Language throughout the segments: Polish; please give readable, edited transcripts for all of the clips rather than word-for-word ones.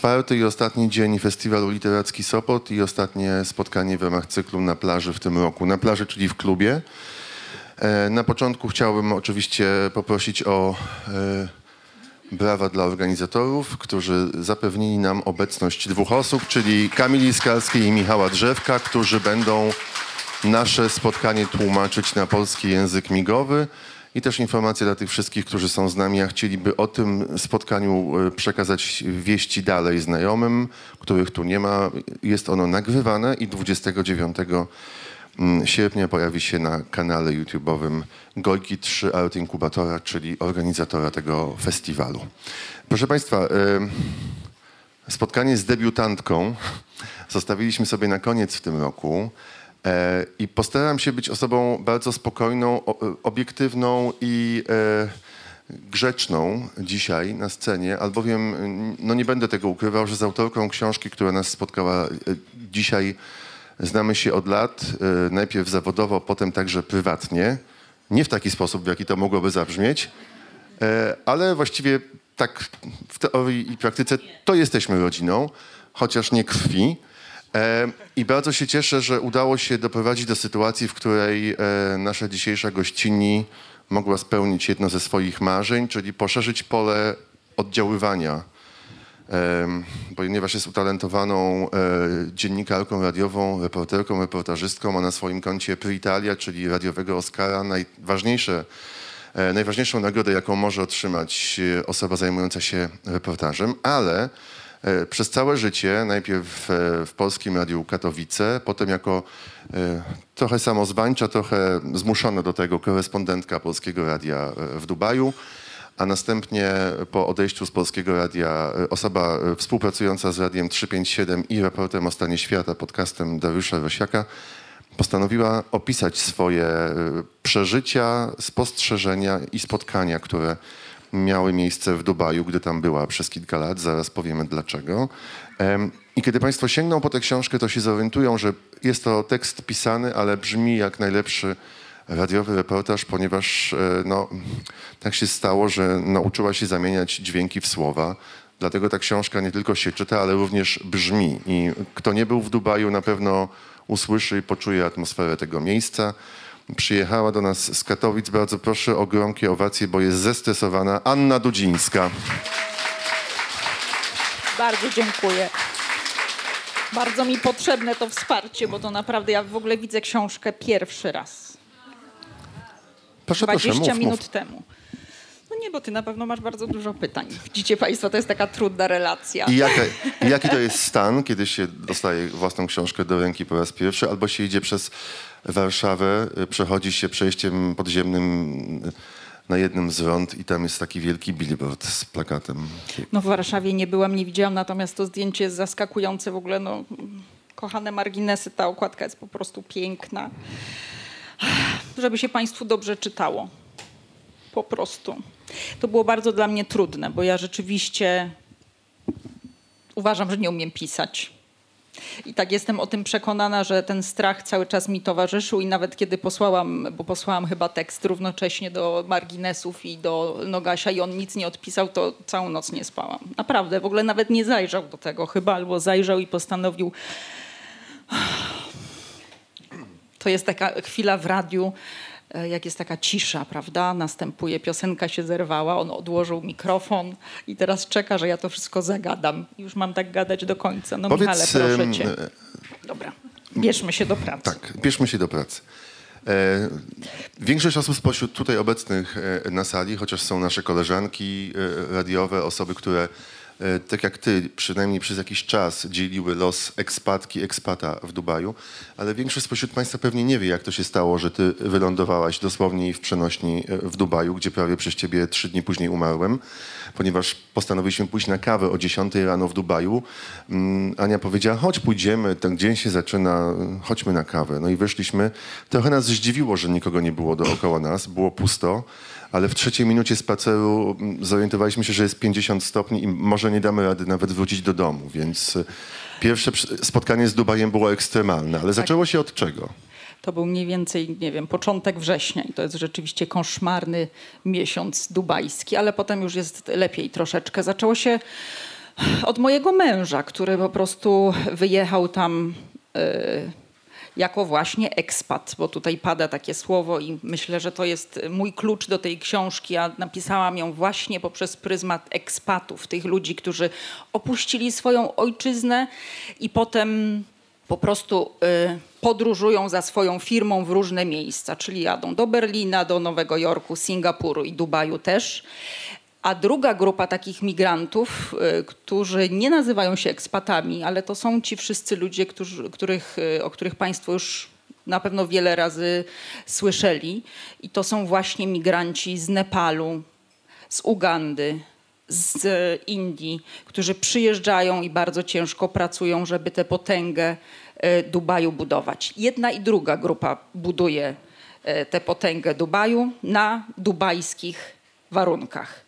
czwarty i ostatni dzień Festiwalu Literacki Sopot i ostatnie spotkanie w ramach cyklu Na plaży w tym roku. Na plaży, czyli w klubie. Na początku chciałbym oczywiście poprosić o brawa dla organizatorów, którzy zapewnili nam obecność dwóch osób, czyli Kamili Skarskiej i Michała Drzewka, którzy będą nasze spotkanie tłumaczyć na polski język migowy. I też informacje dla tych wszystkich, którzy są z nami, a chcieliby o tym spotkaniu przekazać wieści dalej znajomym, których tu nie ma. Jest ono nagrywane i 29 sierpnia pojawi się na kanale YouTube'owym Gojki 3 Art Inkubatora, czyli organizatora tego festiwalu. Proszę Państwa, spotkanie z debiutantką zostawiliśmy sobie na koniec w tym roku. I postaram się być osobą bardzo spokojną, obiektywną i grzeczną dzisiaj na scenie, albowiem no nie będę tego ukrywał, że z autorką książki, która nas spotkała dzisiaj, znamy się od lat, najpierw zawodowo, potem także prywatnie. Nie w taki sposób, w jaki to mogłoby zabrzmieć, ale właściwie tak w teorii i praktyce to jesteśmy rodziną, chociaż nie krwi. I bardzo się cieszę, że udało się doprowadzić do sytuacji, w której nasza dzisiejsza gościni mogła spełnić jedno ze swoich marzeń, czyli poszerzyć pole oddziaływania, ponieważ jest utalentowaną dziennikarką radiową, reporterką, reportażystką, ma na swoim koncie Prix Italia, czyli radiowego Oscara, najważniejszą nagrodę, jaką może otrzymać osoba zajmująca się reportażem, ale przez całe życie, najpierw w Polskim Radiu Katowice, potem jako trochę samozwańcza, trochę zmuszona do tego korespondentka Polskiego Radia w Dubaju, a następnie po odejściu z Polskiego Radia osoba współpracująca z Radiem 357 i raportem o stanie świata, podcastem Dariusza Rosiaka, postanowiła opisać swoje przeżycia, spostrzeżenia i spotkania, które miały miejsce w Dubaju, gdy tam była przez kilka lat. Zaraz powiemy dlaczego. I kiedy Państwo sięgną po tę książkę, to się zorientują, że jest to tekst pisany, ale brzmi jak najlepszy radiowy reportaż, ponieważ no, tak się stało, że nauczyła się zamieniać dźwięki w słowa. Dlatego ta książka nie tylko się czyta, ale również brzmi. I kto nie był w Dubaju, na pewno usłyszy i poczuje atmosferę tego miejsca. Przyjechała do nas z Katowic, bardzo proszę o gromkie owacje, bo jest zestresowana, Anna Dudzińska. Bardzo dziękuję. Bardzo mi potrzebne to wsparcie, bo to naprawdę, ja w ogóle widzę książkę pierwszy raz. Proszę, 20 minut temu. No nie, bo ty na pewno masz bardzo dużo pytań. Widzicie Państwo, to jest taka trudna relacja. I jaki to jest stan, kiedy się dostaje własną książkę do ręki po raz pierwszy, albo się idzie przez Warszawę, przechodzi się przejściem podziemnym na jednym z rond i tam jest taki wielki billboard z plakatem. No w Warszawie nie byłam, nie widziałam, natomiast to zdjęcie jest zaskakujące w ogóle. No, kochane Marginesy, ta okładka jest po prostu piękna. Żeby się Państwu dobrze czytało. Po prostu. To było bardzo dla mnie trudne, bo ja rzeczywiście uważam, że nie umiem pisać. I tak jestem o tym przekonana, że ten strach cały czas mi towarzyszył i nawet kiedy posłałam, bo posłałam chyba tekst równocześnie do Marginesów i do Nogasia i on nic nie odpisał, to całą noc nie spałam. Naprawdę, w ogóle nawet nie zajrzał do tego chyba, albo zajrzał i postanowił. To jest taka chwila w radiu, jak jest taka cisza, prawda? Następuje, piosenka się zerwała, on odłożył mikrofon i teraz czeka, że ja to wszystko zagadam. Już mam tak gadać do końca. No powiedz, Michale, proszę cię. Dobra, bierzmy się do pracy. Tak, bierzmy się do pracy. Większość osób spośród tutaj obecnych na sali, chociaż są nasze koleżanki radiowe, osoby, które tak jak ty, przynajmniej przez jakiś czas dzieliły los ekspatki, ekspata w Dubaju, ale większość spośród Państwa pewnie nie wie, jak to się stało, że ty wylądowałaś dosłownie w przenośni w Dubaju, gdzie prawie przez ciebie 3 dni później umarłem, ponieważ postanowiliśmy pójść na kawę o 10 rano w Dubaju. Ania powiedziała, chodź pójdziemy, ten dzień się zaczyna, chodźmy na kawę. No i wyszliśmy. Trochę nas zdziwiło, że nikogo nie było dookoła nas, było pusto. Ale w 3. minucie spaceru zorientowaliśmy się, że jest 50 stopni i może nie damy rady nawet wrócić do domu, więc pierwsze spotkanie z Dubajem było ekstremalne. Ale tak, zaczęło się od czego? To był mniej więcej, nie wiem, początek września i to jest rzeczywiście koszmarny miesiąc dubajski, ale potem już jest lepiej troszeczkę. Zaczęło się od mojego męża, który po prostu wyjechał tam jako właśnie ekspat, bo tutaj pada takie słowo i myślę, że to jest mój klucz do tej książki. Ja napisałam ją właśnie poprzez pryzmat ekspatów, tych ludzi, którzy opuścili swoją ojczyznę i potem po prostu podróżują za swoją firmą w różne miejsca, czyli jadą do Berlina, do Nowego Jorku, Singapuru i Dubaju też. A druga grupa takich migrantów, którzy nie nazywają się ekspatami, ale to są ci wszyscy ludzie, o których Państwo już na pewno wiele razy słyszeli. I to są właśnie migranci z Nepalu, z Ugandy, z Indii, którzy przyjeżdżają i bardzo ciężko pracują, żeby tę potęgę Dubaju budować. Jedna i druga grupa buduje tę potęgę Dubaju na dubajskich warunkach.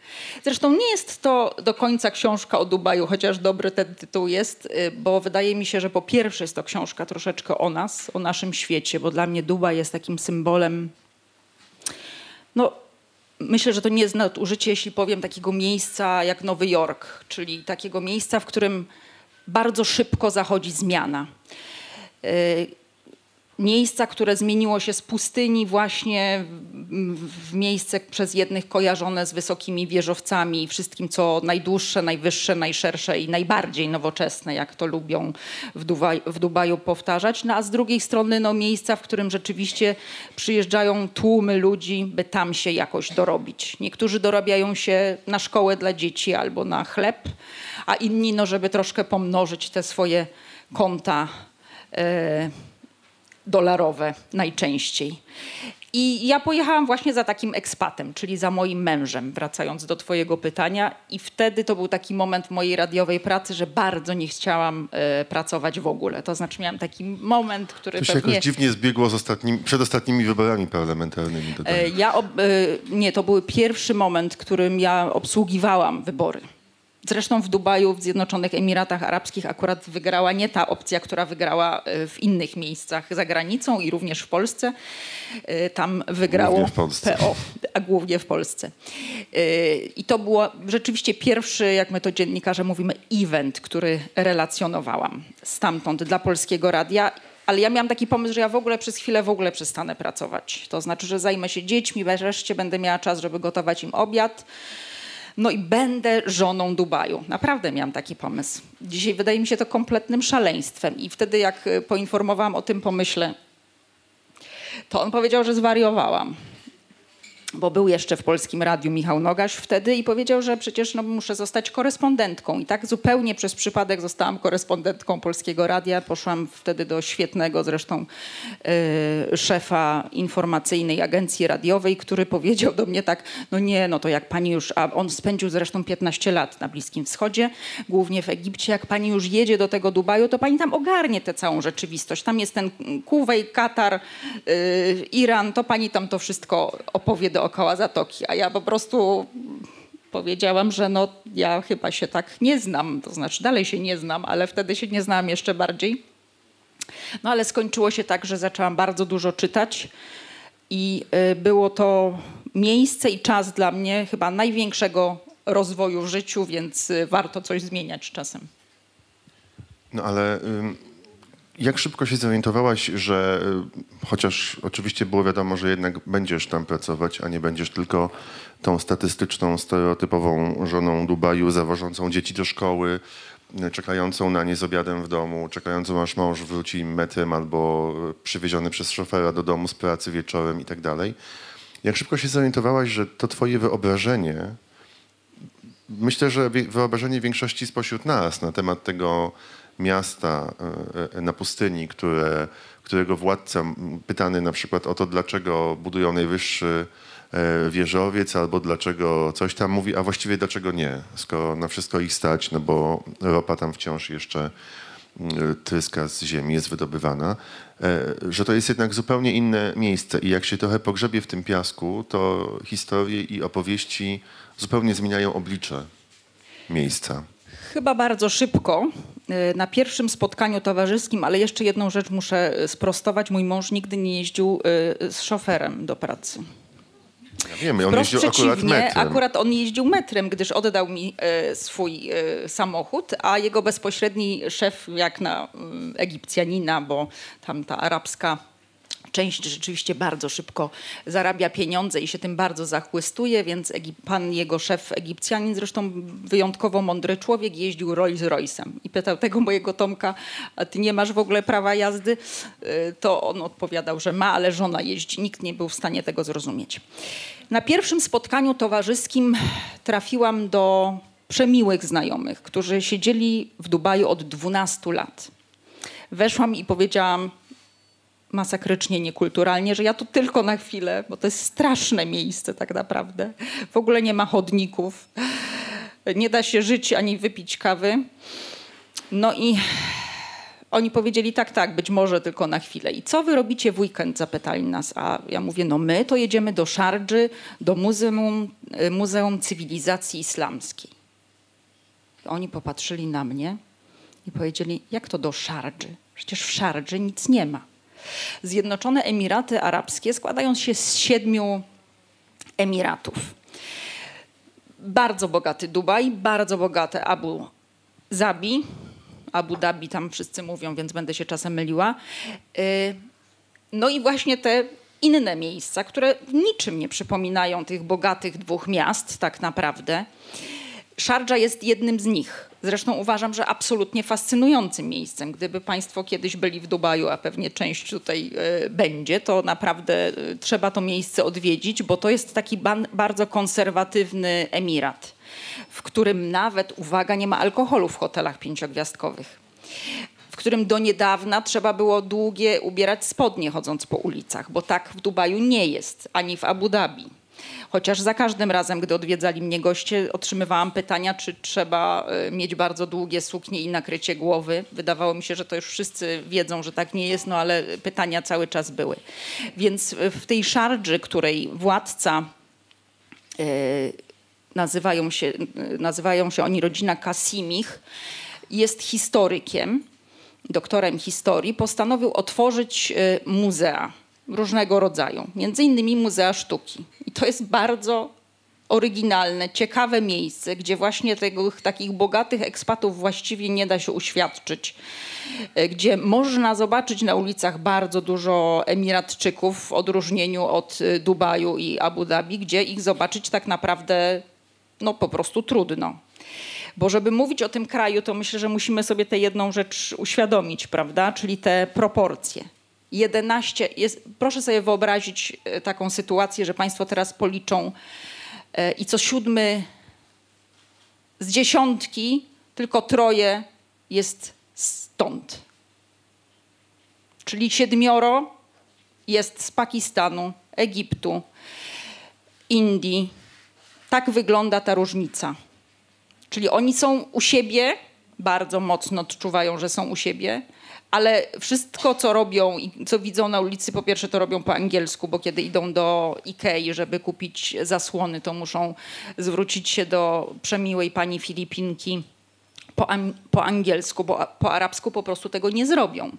Zresztą nie jest to do końca książka o Dubaju, chociaż dobry ten tytuł jest, bo wydaje mi się, że po pierwsze jest to książka troszeczkę o nas, o naszym świecie, bo dla mnie Dubaj jest takim symbolem, no myślę, że to nie jest nadużycie, jeśli powiem, takiego miejsca jak Nowy Jork, czyli takiego miejsca, w którym bardzo szybko zachodzi zmiana. Miejsca, które zmieniło się z pustyni właśnie w miejsce przez jednych kojarzone z wysokimi wieżowcami i wszystkim, co najdłuższe, najwyższe, najszersze i najbardziej nowoczesne, jak to lubią w Dubaju powtarzać. No, a z drugiej strony no, miejsca, w którym rzeczywiście przyjeżdżają tłumy ludzi, by tam się jakoś dorobić. Niektórzy dorabiają się na szkołę dla dzieci albo na chleb, a inni no, żeby troszkę pomnożyć te swoje konta dolarowe najczęściej. I ja pojechałam właśnie za takim ekspatem, czyli za moim mężem, wracając do twojego pytania. I wtedy to był taki moment mojej radiowej pracy, że bardzo nie chciałam pracować w ogóle. To znaczy miałam taki moment, który to się pewnie jakoś dziwnie zbiegło z przedostatnimi wyborami parlamentarnymi. Nie, to był pierwszy moment, którym ja obsługiwałam wybory. Zresztą w Dubaju, w Zjednoczonych Emiratach Arabskich akurat wygrała nie ta opcja, która wygrała w innych miejscach za granicą i również w Polsce. Tam wygrało PO, a głównie w Polsce. I to był rzeczywiście pierwszy, jak my to dziennikarze mówimy, event, który relacjonowałam stamtąd dla Polskiego Radia. Ale ja miałam taki pomysł, że ja w ogóle przez chwilę przestanę pracować. To znaczy, że zajmę się dziećmi, wreszcie będę miała czas, żeby gotować im obiad. No i będę żoną Dubaju. Naprawdę miałam taki pomysł. Dzisiaj wydaje mi się to kompletnym szaleństwem. I wtedy jak poinformowałam o tym pomyśle, to on powiedział, że zwariowałam. Bo był jeszcze w Polskim Radiu Michał Nogaś wtedy i powiedział, że przecież no, muszę zostać korespondentką. I tak zupełnie przez przypadek zostałam korespondentką Polskiego Radia. Poszłam wtedy do świetnego zresztą szefa informacyjnej agencji radiowej, który powiedział do mnie tak, no nie, no to jak pani już, a on spędził zresztą 15 lat na Bliskim Wschodzie, głównie w Egipcie, jak pani już jedzie do tego Dubaju, to pani tam ogarnie tę całą rzeczywistość. Tam jest ten Kuwejt, Katar, Iran, to pani tam to wszystko opowie dookoła Zatoki, a ja po prostu powiedziałam, że no ja chyba się tak nie znam, to znaczy dalej się nie znam, ale wtedy się nie znałam jeszcze bardziej. No ale skończyło się tak, że zaczęłam bardzo dużo czytać i było to miejsce i czas dla mnie chyba największego rozwoju w życiu, więc warto coś zmieniać czasem. No ale jak szybko się zorientowałaś, że chociaż oczywiście było wiadomo, że jednak będziesz tam pracować, a nie będziesz tylko tą statystyczną, stereotypową żoną Dubaju, zawożącą dzieci do szkoły, czekającą na nie z obiadem w domu, czekającą aż mąż wróci im metrem albo przywieziony przez szofera do domu z pracy wieczorem i tak dalej. Jak szybko się zorientowałaś, że to twoje wyobrażenie, myślę, że wyobrażenie większości spośród nas na temat tego miasta na pustyni, którego władca pytany na przykład o to, dlaczego budują najwyższy wieżowiec albo dlaczego coś tam mówi, a właściwie dlaczego nie, skoro na wszystko ich stać, no bo ropa tam wciąż jeszcze tryska z ziemi, jest wydobywana, że to jest jednak zupełnie inne miejsce i jak się trochę pogrzebie w tym piasku, to historie i opowieści zupełnie zmieniają oblicze miejsca. Chyba bardzo szybko. Na pierwszym spotkaniu towarzyskim, ale jeszcze jedną rzecz muszę sprostować. Mój mąż nigdy nie jeździł z szoferem do pracy. Nie, on jeździł akurat metrem. Akurat on jeździł metrem, gdyż oddał mi swój samochód, a jego bezpośredni szef, jak na Egipcjanina, bo tam ta arabska część rzeczywiście bardzo szybko zarabia pieniądze i się tym bardzo zachłystuje, więc pan jego szef, Egipcjanin, zresztą wyjątkowo mądry człowiek, jeździł Rolls Royce'em i pytał tego mojego Tomka, a ty nie masz w ogóle prawa jazdy? To on odpowiadał, że ma, ale żona jeździ. Nikt nie był w stanie tego zrozumieć. Na pierwszym spotkaniu towarzyskim trafiłam do przemiłych znajomych, którzy siedzieli w Dubaju od 12 lat. Weszłam i powiedziałam masakrycznie, niekulturalnie, że ja tu tylko na chwilę, bo to jest straszne miejsce tak naprawdę. W ogóle nie ma chodników. Nie da się żyć ani wypić kawy. No i oni powiedzieli tak, być może tylko na chwilę. I co wy robicie w weekend? Zapytali nas. A ja mówię, no my to jedziemy do Szardży, do Muzeum Cywilizacji Islamskiej. Oni popatrzyli na mnie i powiedzieli, jak to do Szardży? Przecież w Szardży nic nie ma. Zjednoczone Emiraty Arabskie składają się z 7 emiratów. Bardzo bogaty Dubaj, bardzo bogate Abu Dhabi, tam wszyscy mówią, więc będę się czasem myliła. No i właśnie te inne miejsca, które niczym nie przypominają tych bogatych dwóch miast tak naprawdę. Szardża jest jednym z nich. Zresztą uważam, że absolutnie fascynującym miejscem. Gdyby państwo kiedyś byli w Dubaju, a pewnie część tutaj będzie, to naprawdę trzeba to miejsce odwiedzić, bo to jest taki bardzo konserwatywny emirat, w którym nawet, uwaga, nie ma alkoholu w hotelach 5-gwiazdkowych, w którym do niedawna trzeba było długie ubierać spodnie chodząc po ulicach, bo tak w Dubaju nie jest, ani w Abu Dhabi. Chociaż za każdym razem, gdy odwiedzali mnie goście, otrzymywałam pytania, czy trzeba mieć bardzo długie suknie i nakrycie głowy. Wydawało mi się, że to już wszyscy wiedzą, że tak nie jest, no ale pytania cały czas były. Więc w tej Szardży, której władca, nazywają się oni rodzina Kasimich, jest historykiem, doktorem historii, postanowił otworzyć muzea różnego rodzaju, między innymi Muzea Sztuki. I to jest bardzo oryginalne, ciekawe miejsce, gdzie właśnie takich bogatych ekspatów właściwie nie da się uświadczyć. Gdzie można zobaczyć na ulicach bardzo dużo Emiratczyków w odróżnieniu od Dubaju i Abu Dhabi, gdzie ich zobaczyć tak naprawdę no, po prostu trudno. Bo żeby mówić o tym kraju, to myślę, że musimy sobie tę jedną rzecz uświadomić, prawda? Czyli te proporcje. 11, proszę sobie wyobrazić taką sytuację, że państwo teraz policzą i co 7 z 10 tylko 3 jest stąd. Czyli 7 jest z Pakistanu, Egiptu, Indii. Tak wygląda ta różnica. Czyli oni są u siebie, bardzo mocno odczuwają, że są u siebie, ale wszystko, co robią i co widzą na ulicy, po pierwsze to robią po angielsku, bo kiedy idą do Ikei, żeby kupić zasłony, to muszą zwrócić się do przemiłej pani Filipinki po angielsku, bo po arabsku po prostu tego nie zrobią.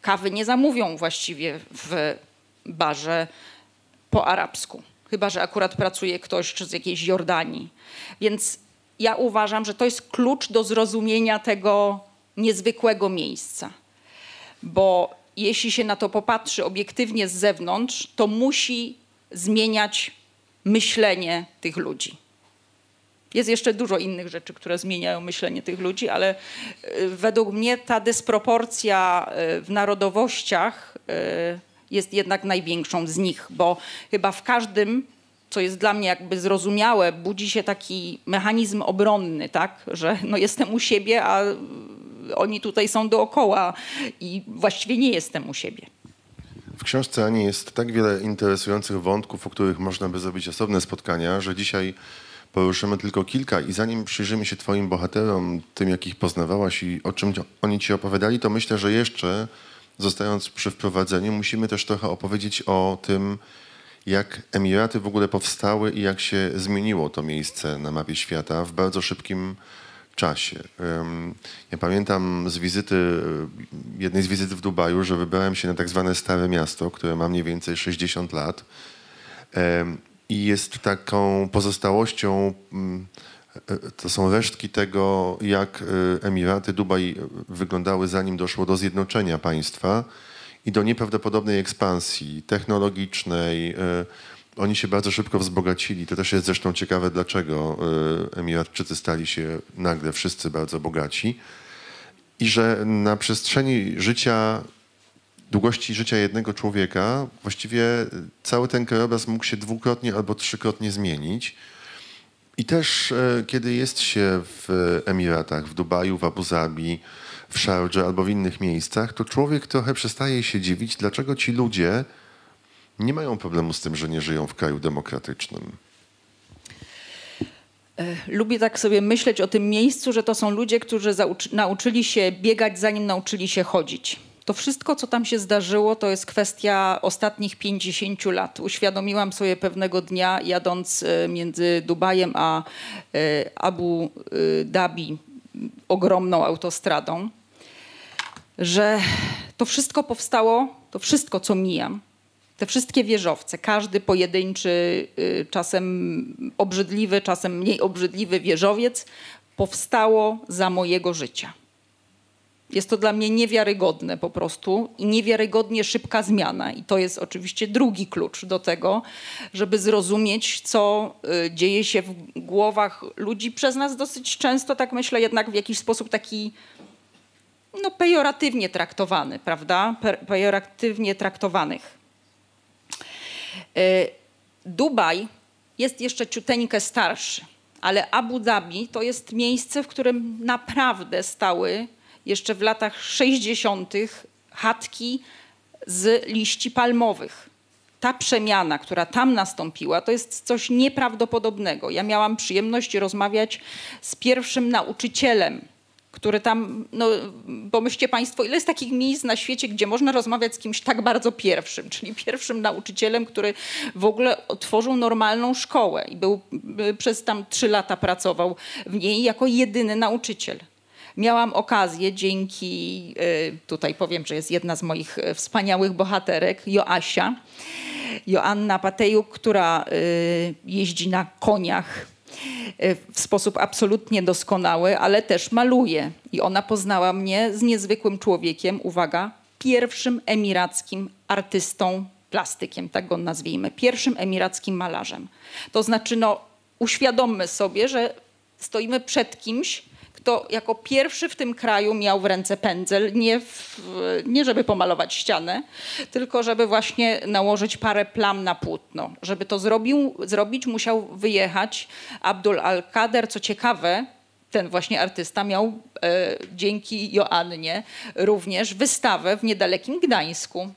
Kawy nie zamówią właściwie w barze po arabsku, chyba że akurat pracuje ktoś z jakiejś Jordanii. Więc ja uważam, że to jest klucz do zrozumienia tego niezwykłego miejsca. Bo jeśli się na to popatrzy obiektywnie z zewnątrz, to musi zmieniać myślenie tych ludzi. Jest jeszcze dużo innych rzeczy, które zmieniają myślenie tych ludzi, ale według mnie ta dysproporcja w narodowościach jest jednak największą z nich, bo chyba w każdym, co jest dla mnie jakby zrozumiałe, budzi się taki mechanizm obronny, tak? Że no jestem u siebie, a oni tutaj są dookoła i właściwie nie jestem u siebie. W książce Ani jest tak wiele interesujących wątków, o których można by zrobić osobne spotkania, że dzisiaj poruszymy tylko kilka i zanim przyjrzymy się twoim bohaterom, tym jakich poznawałaś i o czym oni ci opowiadali, to myślę, że jeszcze zostając przy wprowadzeniu, musimy też trochę opowiedzieć o tym, jak Emiraty w ogóle powstały i jak się zmieniło to miejsce na mapie świata w bardzo szybkim czasie. Ja pamiętam z jednej z wizyt w Dubaju, że wybrałem się na tak zwane Stare Miasto, które ma mniej więcej 60 lat. i jest taką pozostałością, to są resztki tego, jak Emiraty, Dubaj wyglądały, zanim doszło do zjednoczenia państwa i do nieprawdopodobnej ekspansji technologicznej. Oni się bardzo szybko wzbogacili. To też jest zresztą ciekawe, dlaczego Emiratczycy stali się nagle wszyscy bardzo bogaci. I że na przestrzeni życia, długości życia jednego człowieka właściwie cały ten krajobraz mógł się dwukrotnie albo trzykrotnie zmienić. I też kiedy jest się w Emiratach, w Dubaju, w Abu Zabi, w Szardży albo w innych miejscach, to człowiek trochę przestaje się dziwić, dlaczego ci ludzie nie mają problemu z tym, że nie żyją w kraju demokratycznym. Lubię tak sobie myśleć o tym miejscu, że to są ludzie, którzy nauczyli się biegać, zanim nauczyli się chodzić. To wszystko, co tam się zdarzyło, to jest kwestia ostatnich 50 lat. Uświadomiłam sobie pewnego dnia, jadąc między Dubajem a Abu Dhabi ogromną autostradą, że to wszystko powstało, to wszystko, co mijam, te wszystkie wieżowce, każdy pojedynczy, czasem obrzydliwy, czasem mniej obrzydliwy wieżowiec powstało za mojego życia. Jest to dla mnie niewiarygodne po prostu i niewiarygodnie szybka zmiana. I to jest oczywiście drugi klucz do tego, żeby zrozumieć, co dzieje się w głowach ludzi przez nas dosyć często, tak myślę, jednak w jakiś sposób taki no, pejoratywnie traktowany, prawda? Pejoratywnie traktowanych. Dubaj jest jeszcze ciuteńkę starszy, ale Abu Dhabi to jest miejsce, w którym naprawdę stały jeszcze w latach 60. chatki z liści palmowych. Ta przemiana, która tam nastąpiła, to jest coś nieprawdopodobnego. Ja miałam przyjemność rozmawiać z pierwszym nauczycielem, który tam, no pomyślcie państwo, ile jest takich miejsc na świecie, gdzie można rozmawiać z kimś tak bardzo pierwszym, czyli pierwszym nauczycielem, który w ogóle otworzył normalną szkołę i był, przez tam 3 lata pracował w niej jako jedyny nauczyciel. Miałam okazję dzięki, tutaj powiem, że jest jedna z moich wspaniałych bohaterek, Joanna Patejuk, która jeździ na koniach w sposób absolutnie doskonały, ale też maluje. I ona poznała mnie z niezwykłym człowiekiem, uwaga, pierwszym emirackim artystą, plastykiem, tak go nazwijmy, pierwszym emirackim malarzem. To znaczy, no, uświadommy sobie, że stoimy przed kimś, kto jako pierwszy w tym kraju miał w ręce pędzel, nie żeby pomalować ścianę, tylko żeby właśnie nałożyć parę plam na płótno. Żeby to zrobić, musiał wyjechać Abdul Al-Kader. Co ciekawe, ten właśnie artysta miał dzięki Joannie również wystawę w niedalekim Gdańsku.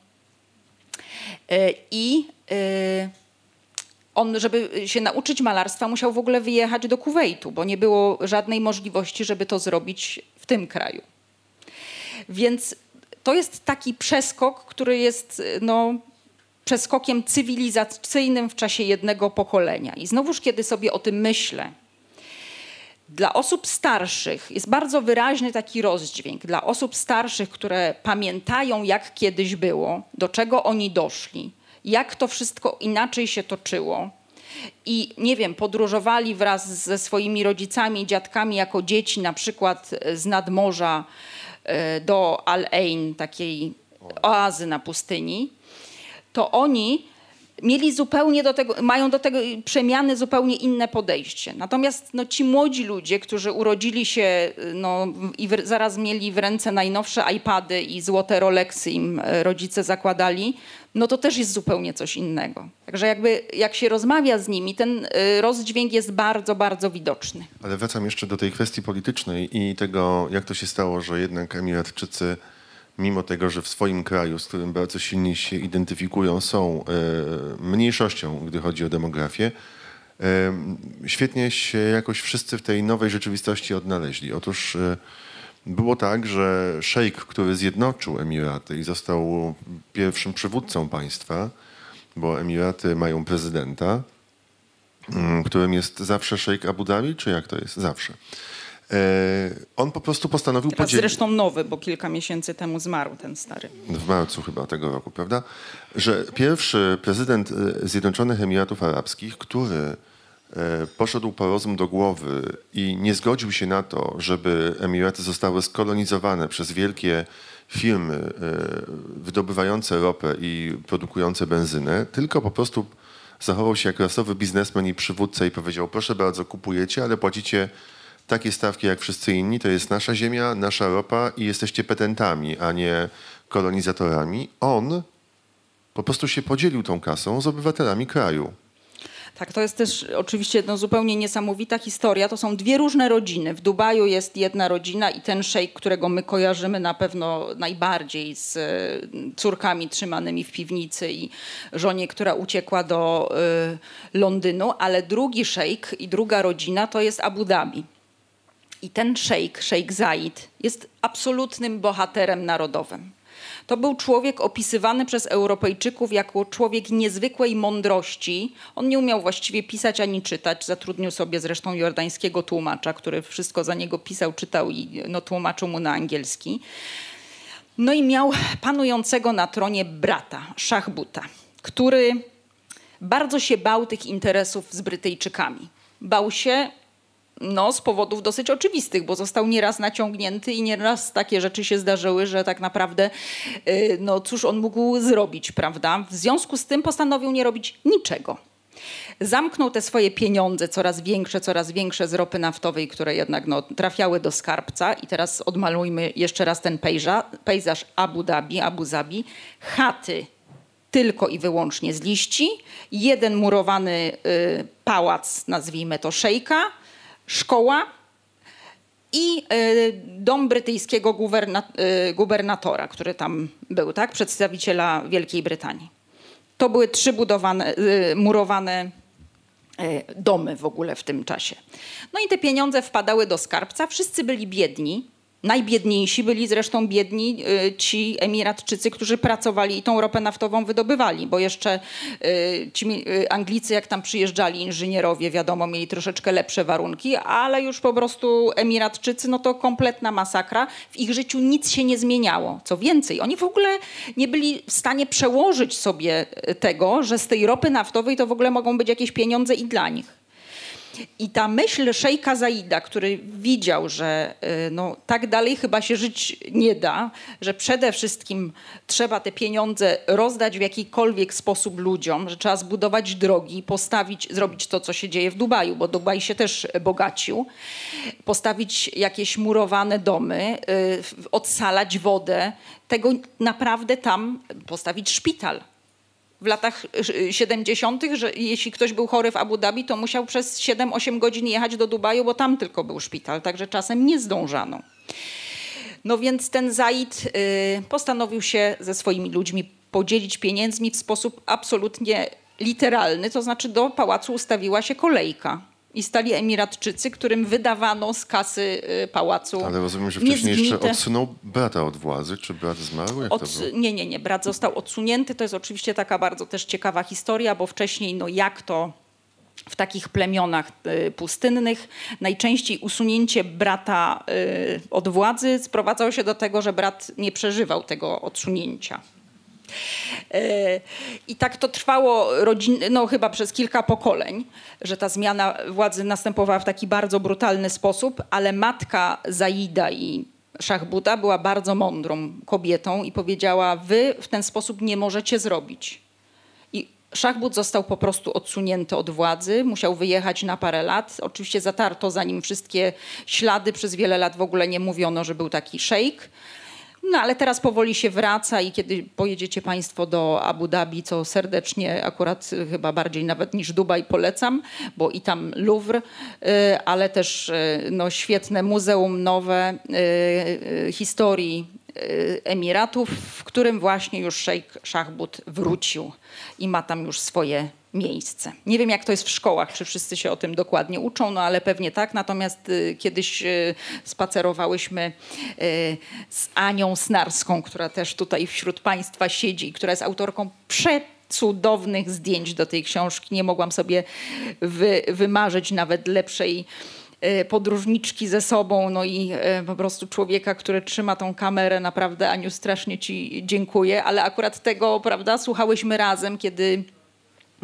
On, żeby się nauczyć malarstwa, musiał w ogóle wyjechać do Kuwejtu, bo nie było żadnej możliwości, żeby to zrobić w tym kraju. Więc to jest taki przeskok, który jest no, przeskokiem cywilizacyjnym w czasie jednego pokolenia. I znowuż, kiedy sobie o tym myślę, dla osób starszych jest bardzo wyraźny taki rozdźwięk. Dla osób starszych, które pamiętają, jak kiedyś było, do czego oni doszli, jak to wszystko inaczej się toczyło i nie wiem, podróżowali wraz ze swoimi rodzicami, dziadkami jako dzieci na przykład z nadmorza do Al-Ain, takiej oazy na pustyni, to oni mieli zupełnie do tego, mają do tego przemiany zupełnie inne podejście. Natomiast no, ci młodzi ludzie, którzy urodzili się no, i zaraz mieli w ręce najnowsze iPady i złote Rolexy im rodzice zakładali, no to też jest zupełnie coś innego. Także jakby jak się rozmawia z nimi, ten rozdźwięk jest bardzo, bardzo widoczny. Ale wracam jeszcze do tej kwestii politycznej i tego, jak to się stało, że jednak Emiratczycy, mimo tego, że w swoim kraju, z którym bardzo silnie się identyfikują, są mniejszością, gdy chodzi o demografię, świetnie się jakoś wszyscy w tej nowej rzeczywistości odnaleźli. Otóż było tak, że szejk, który zjednoczył Emiraty i został pierwszym przywódcą państwa, bo Emiraty mają prezydenta, którym jest zawsze szejk Abu Dhabi, czy jak to jest? Zawsze. On po prostu postanowił podzielić... Zresztą nowy, bo kilka miesięcy temu zmarł ten stary. W marcu chyba tego roku, prawda? Że pierwszy prezydent Zjednoczonych Emiratów Arabskich, który poszedł po rozum do głowy i nie zgodził się na to, żeby Emiraty zostały skolonizowane przez wielkie firmy wydobywające ropę i produkujące benzynę, tylko po prostu zachował się jak rasowy biznesmen i przywódca i powiedział: proszę bardzo, kupujecie, ale płacicie takie stawki jak wszyscy inni, to jest nasza ziemia, nasza ropa i jesteście petentami, a nie kolonizatorami. On po prostu się podzielił tą kasą z obywatelami kraju. Tak, to jest też oczywiście zupełnie niesamowita historia. To są dwie różne rodziny. W Dubaju jest jedna rodzina i ten szejk, którego my kojarzymy na pewno najbardziej z córkami trzymanymi w piwnicy i żonie, która uciekła do Londynu, ale drugi szejk i druga rodzina to jest Abu Dhabi. I ten szejk, Sheikh Zaid, jest absolutnym bohaterem narodowym. To był człowiek opisywany przez Europejczyków jako człowiek niezwykłej mądrości. On nie umiał właściwie pisać ani czytać. Zatrudnił sobie zresztą jordańskiego tłumacza, który wszystko za niego pisał, czytał i tłumaczył mu na angielski. No i miał panującego na tronie brata, Szachbuta, który bardzo się bał tych interesów z Brytyjczykami. Bał się... z powodów dosyć oczywistych, bo został nieraz naciągnięty i nieraz takie rzeczy się zdarzyły, że tak naprawdę cóż on mógł zrobić, prawda? W związku z tym postanowił nie robić niczego. Zamknął te swoje pieniądze coraz większe z ropy naftowej, które jednak trafiały do skarbca. I teraz odmalujmy jeszcze raz ten pejzaż Abu Zabi, chaty tylko i wyłącznie z liści, jeden murowany pałac, nazwijmy to szejka, szkoła i dom brytyjskiego gubernatora, który tam był, tak? Przedstawiciela Wielkiej Brytanii. To były trzy murowane domy w ogóle w tym czasie. No i te pieniądze wpadały do skarbca. Wszyscy byli biedni. Najbiedniejsi byli zresztą biedni ci Emiratczycy, którzy pracowali i tą ropę naftową wydobywali, bo jeszcze ci Anglicy, jak tam przyjeżdżali inżynierowie, wiadomo, mieli troszeczkę lepsze warunki, ale już po prostu Emiratczycy, to kompletna masakra. W ich życiu nic się nie zmieniało. Co więcej, oni w ogóle nie byli w stanie przełożyć sobie tego, że z tej ropy naftowej to w ogóle mogą być jakieś pieniądze i dla nich. I ta myśl szejka Zaida, który widział, że tak dalej chyba się żyć nie da, że przede wszystkim trzeba te pieniądze rozdać w jakikolwiek sposób ludziom, że trzeba zbudować drogi, zrobić to, co się dzieje w Dubaju, bo Dubaj się też bogacił, postawić jakieś murowane domy, odsalać wodę, tego naprawdę tam postawić szpital. W latach 70., że jeśli ktoś był chory w Abu Dhabi, to musiał przez 7-8 godzin jechać do Dubaju, bo tam tylko był szpital, także czasem nie zdążano. No więc ten Zaid postanowił się ze swoimi ludźmi podzielić pieniędzmi w sposób absolutnie literalny, to znaczy do pałacu ustawiła się kolejka. I stali Emiratczycy, którym wydawano z kasy pałacu. Ale rozumiem, że wcześniej jeszcze odsunął brata od władzy. Czy brat zmarł? Jak to było? Nie. Brat został odsunięty. To jest oczywiście taka bardzo też ciekawa historia, bo wcześniej jak to w takich plemionach pustynnych najczęściej usunięcie brata od władzy sprowadzało się do tego, że brat nie przeżywał tego odsunięcia. I tak to trwało chyba przez kilka pokoleń, że ta zmiana władzy następowała w taki bardzo brutalny sposób, ale matka Zaida i Szachbuta była bardzo mądrą kobietą i powiedziała: wy w ten sposób nie możecie zrobić. I Szachbut został po prostu odsunięty od władzy, musiał wyjechać na parę lat. Oczywiście zatarto za nim wszystkie ślady, przez wiele lat w ogóle nie mówiono, że był taki szejk. Ale teraz powoli się wraca i kiedy pojedziecie państwo do Abu Dhabi, co serdecznie akurat chyba bardziej nawet niż Dubaj polecam, bo i tam Louvre, ale też świetne muzeum nowe historii Emiratów, w którym właśnie już szejk Szachbut wrócił i ma tam już swoje miejsce. Nie wiem, jak to jest w szkołach, czy wszyscy się o tym dokładnie uczą, ale pewnie tak. Natomiast kiedyś spacerowałyśmy z Anią Snarską, która też tutaj wśród państwa siedzi i która jest autorką przecudownych zdjęć do tej książki. Nie mogłam sobie wymarzyć nawet lepszej podróżniczki ze sobą, no i po prostu człowieka, który trzyma tą kamerę. Naprawdę, Aniu, strasznie ci dziękuję, ale akurat tego, prawda, słuchałyśmy razem, kiedy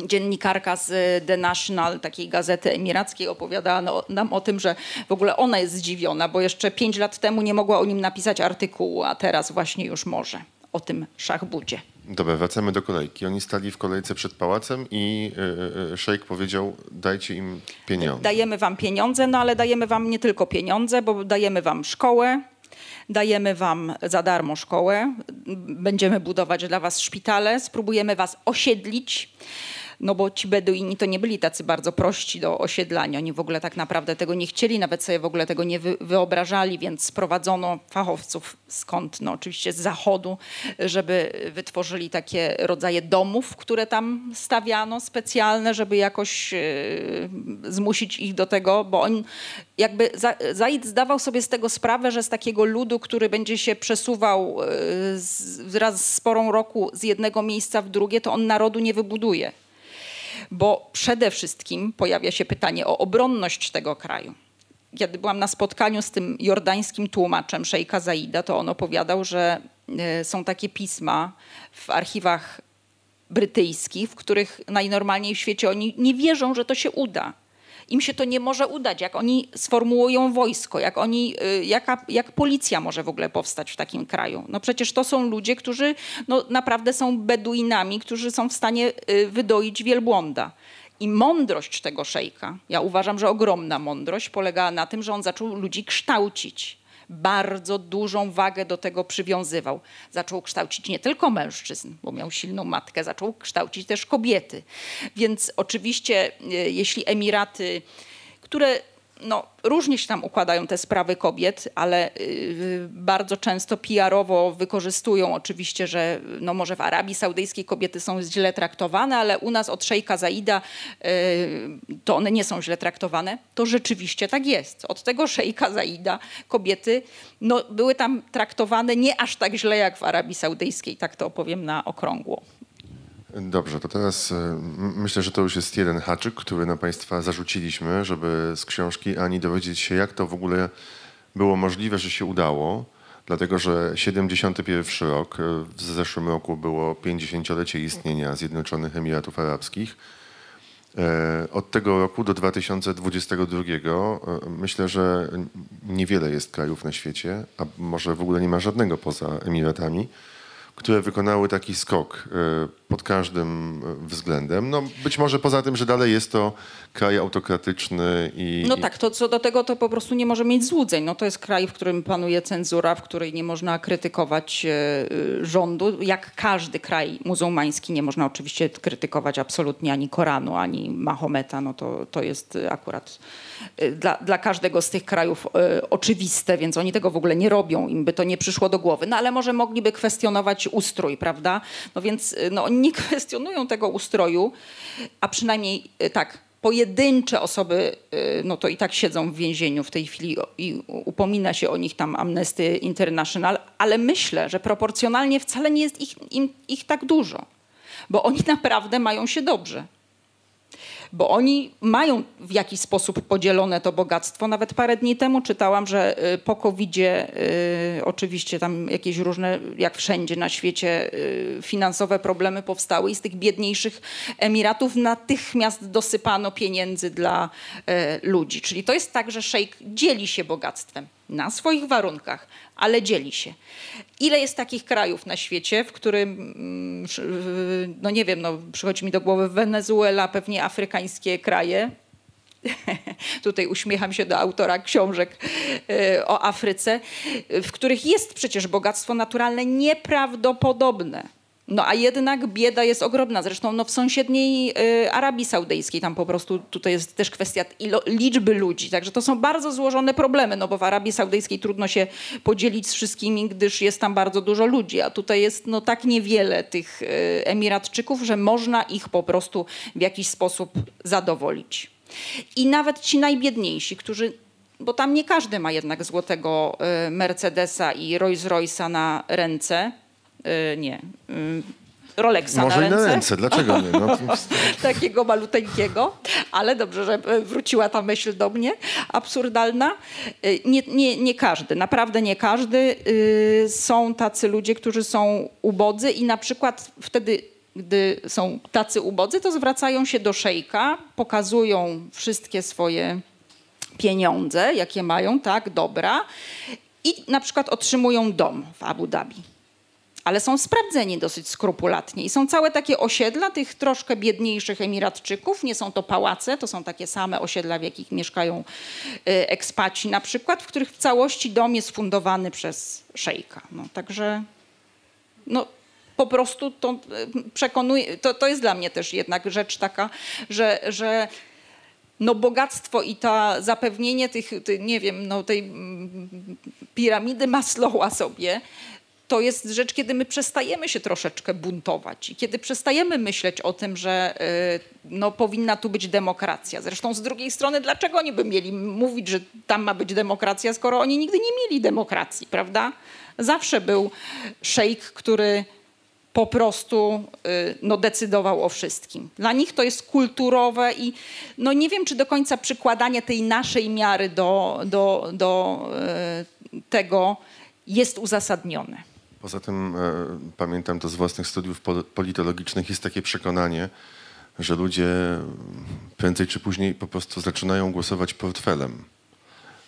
dziennikarka z The National, takiej gazety emirackiej, opowiadała nam o tym, że w ogóle ona jest zdziwiona, bo jeszcze 5 lat temu nie mogła o nim napisać artykułu, a teraz właśnie już może o tym Szachbudzie. Dobra, wracamy do kolejki. Oni stali w kolejce przed pałacem i szejk powiedział, dajcie im pieniądze. Dajemy wam pieniądze, no ale dajemy wam nie tylko pieniądze, bo dajemy wam szkołę, dajemy wam za darmo szkołę, będziemy budować dla was szpitale, spróbujemy was osiedlić. No bo ci Beduini to nie byli tacy bardzo prości do osiedlania. Oni w ogóle tak naprawdę tego nie chcieli, nawet sobie w ogóle tego nie wyobrażali, więc sprowadzono fachowców skąd? No oczywiście z zachodu, żeby wytworzyli takie rodzaje domów, które tam stawiano specjalne, żeby jakoś zmusić ich do tego, bo on jakby Zaid zdawał sobie z tego sprawę, że z takiego ludu, który będzie się przesuwał wraz z porą roku z jednego miejsca w drugie, to on narodu nie wybuduje. Bo przede wszystkim pojawia się pytanie o obronność tego kraju. Kiedy byłam na spotkaniu z tym jordańskim tłumaczem szejka Zaida, to on opowiadał, że są takie pisma w archiwach brytyjskich, w których najnormalniej w świecie oni nie wierzą, że to się uda. Im się to nie może udać, jak oni sformułują wojsko, jak policja może w ogóle powstać w takim kraju. No przecież to są ludzie, którzy no naprawdę są Beduinami, którzy są w stanie wydoić wielbłąda. I mądrość tego szejka, ja uważam, że ogromna mądrość, polegała na tym, że on zaczął ludzi kształcić. Bardzo dużą wagę do tego przywiązywał. Zaczął kształcić nie tylko mężczyzn, bo miał silną matkę, zaczął kształcić też kobiety. Więc oczywiście jeśli Emiraty, które no, różnie się tam układają te sprawy kobiet, ale bardzo często PR-owo wykorzystują oczywiście, że no, może w Arabii Saudyjskiej kobiety są źle traktowane, ale u nas od szejka Zaida to one nie są źle traktowane. To rzeczywiście tak jest. Od tego szejka Zaida kobiety no, były tam traktowane nie aż tak źle jak w Arabii Saudyjskiej, tak to opowiem na okrągło. Dobrze, to teraz myślę, że to już jest jeden haczyk, który na Państwa zarzuciliśmy, żeby z książki Ani dowiedzieć się, jak to w ogóle było możliwe, że się udało. Dlatego, że 71 rok, w zeszłym roku było 50-lecie istnienia Zjednoczonych Emiratów Arabskich. Od tego roku do 2022 myślę, że niewiele jest krajów na świecie, a może w ogóle nie ma żadnego poza Emiratami, które wykonały taki skok pod każdym względem. No być może poza tym, że dalej jest to kraj autokratyczny i... No tak, to co do tego to po prostu nie może mieć złudzeń. No to jest kraj, w którym panuje cenzura, w której nie można krytykować rządu. Jak każdy kraj muzułmański nie można oczywiście krytykować absolutnie ani Koranu, ani Mahometa. No to jest akurat dla każdego z tych krajów oczywiste, więc oni tego w ogóle nie robią. Im by to nie przyszło do głowy. No ale może mogliby kwestionować ustrój, prawda? No więc no, oni nie kwestionują tego ustroju, a przynajmniej tak, pojedyncze osoby, no to i tak siedzą w więzieniu w tej chwili i upomina się o nich tam Amnesty International, ale myślę, że proporcjonalnie wcale nie jest ich tak dużo, bo oni naprawdę mają się dobrze. Bo oni mają w jakiś sposób podzielone to bogactwo. Nawet parę dni temu czytałam, że po COVID-zie oczywiście tam jakieś różne, jak wszędzie na świecie, finansowe problemy powstały i z tych biedniejszych Emiratów natychmiast dosypano pieniędzy dla ludzi. Czyli to jest tak, że szejk dzieli się bogactwem na swoich warunkach, ale dzieli się. Ile jest takich krajów na świecie, w którym, no nie wiem, no przychodzi mi do głowy Wenezuela, pewnie afrykańskie kraje. Tutaj uśmiecham się do autora książek o Afryce, w których jest przecież bogactwo naturalne nieprawdopodobne. No a jednak bieda jest ogromna. Zresztą no, w sąsiedniej Arabii Saudyjskiej tam po prostu tutaj jest też kwestia liczby ludzi. Także to są bardzo złożone problemy, no bo w Arabii Saudyjskiej trudno się podzielić z wszystkimi, gdyż jest tam bardzo dużo ludzi. A tutaj jest no, tak niewiele tych Emiratczyków, że można ich po prostu w jakiś sposób zadowolić. I nawet ci najbiedniejsi, którzy... Bo tam nie każdy ma jednak złotego Mercedesa i Rolls Royce'a na ręce. Nie, Rolexa może na ręce. Może i na ręce, dlaczego nie? No. Takiego maluteńkiego, ale dobrze, że wróciła ta myśl do mnie, absurdalna. Nie każdy, naprawdę nie każdy. Są tacy ludzie, którzy są ubodzy i na przykład wtedy, gdy są tacy ubodzy, to zwracają się do szejka, pokazują wszystkie swoje pieniądze, jakie mają, tak, dobra, i na przykład otrzymują dom w Abu Dhabi. Ale są sprawdzeni dosyć skrupulatnie i są całe takie osiedla tych troszkę biedniejszych Emiratczyków. Nie są to pałace, to są takie same osiedla, w jakich mieszkają ekspaci na przykład, w których w całości dom jest fundowany przez szejka. No, także no, po prostu to przekonuje, to jest dla mnie też jednak rzecz taka, że no bogactwo i ta zapewnienie tych nie wiem, no tej piramidy Maslowa sobie, to jest rzecz, kiedy my przestajemy się troszeczkę buntować i kiedy przestajemy myśleć o tym, że no, powinna tu być demokracja. Zresztą z drugiej strony, dlaczego oni by mieli mówić, że tam ma być demokracja, skoro oni nigdy nie mieli demokracji, prawda? Zawsze był szejk, który po prostu no, decydował o wszystkim. Dla nich to jest kulturowe i no, nie wiem, czy do końca przykładanie tej naszej miary do tego jest uzasadnione. Poza tym pamiętam to z własnych studiów politologicznych, jest takie przekonanie, że ludzie prędzej czy później po prostu zaczynają głosować portfelem.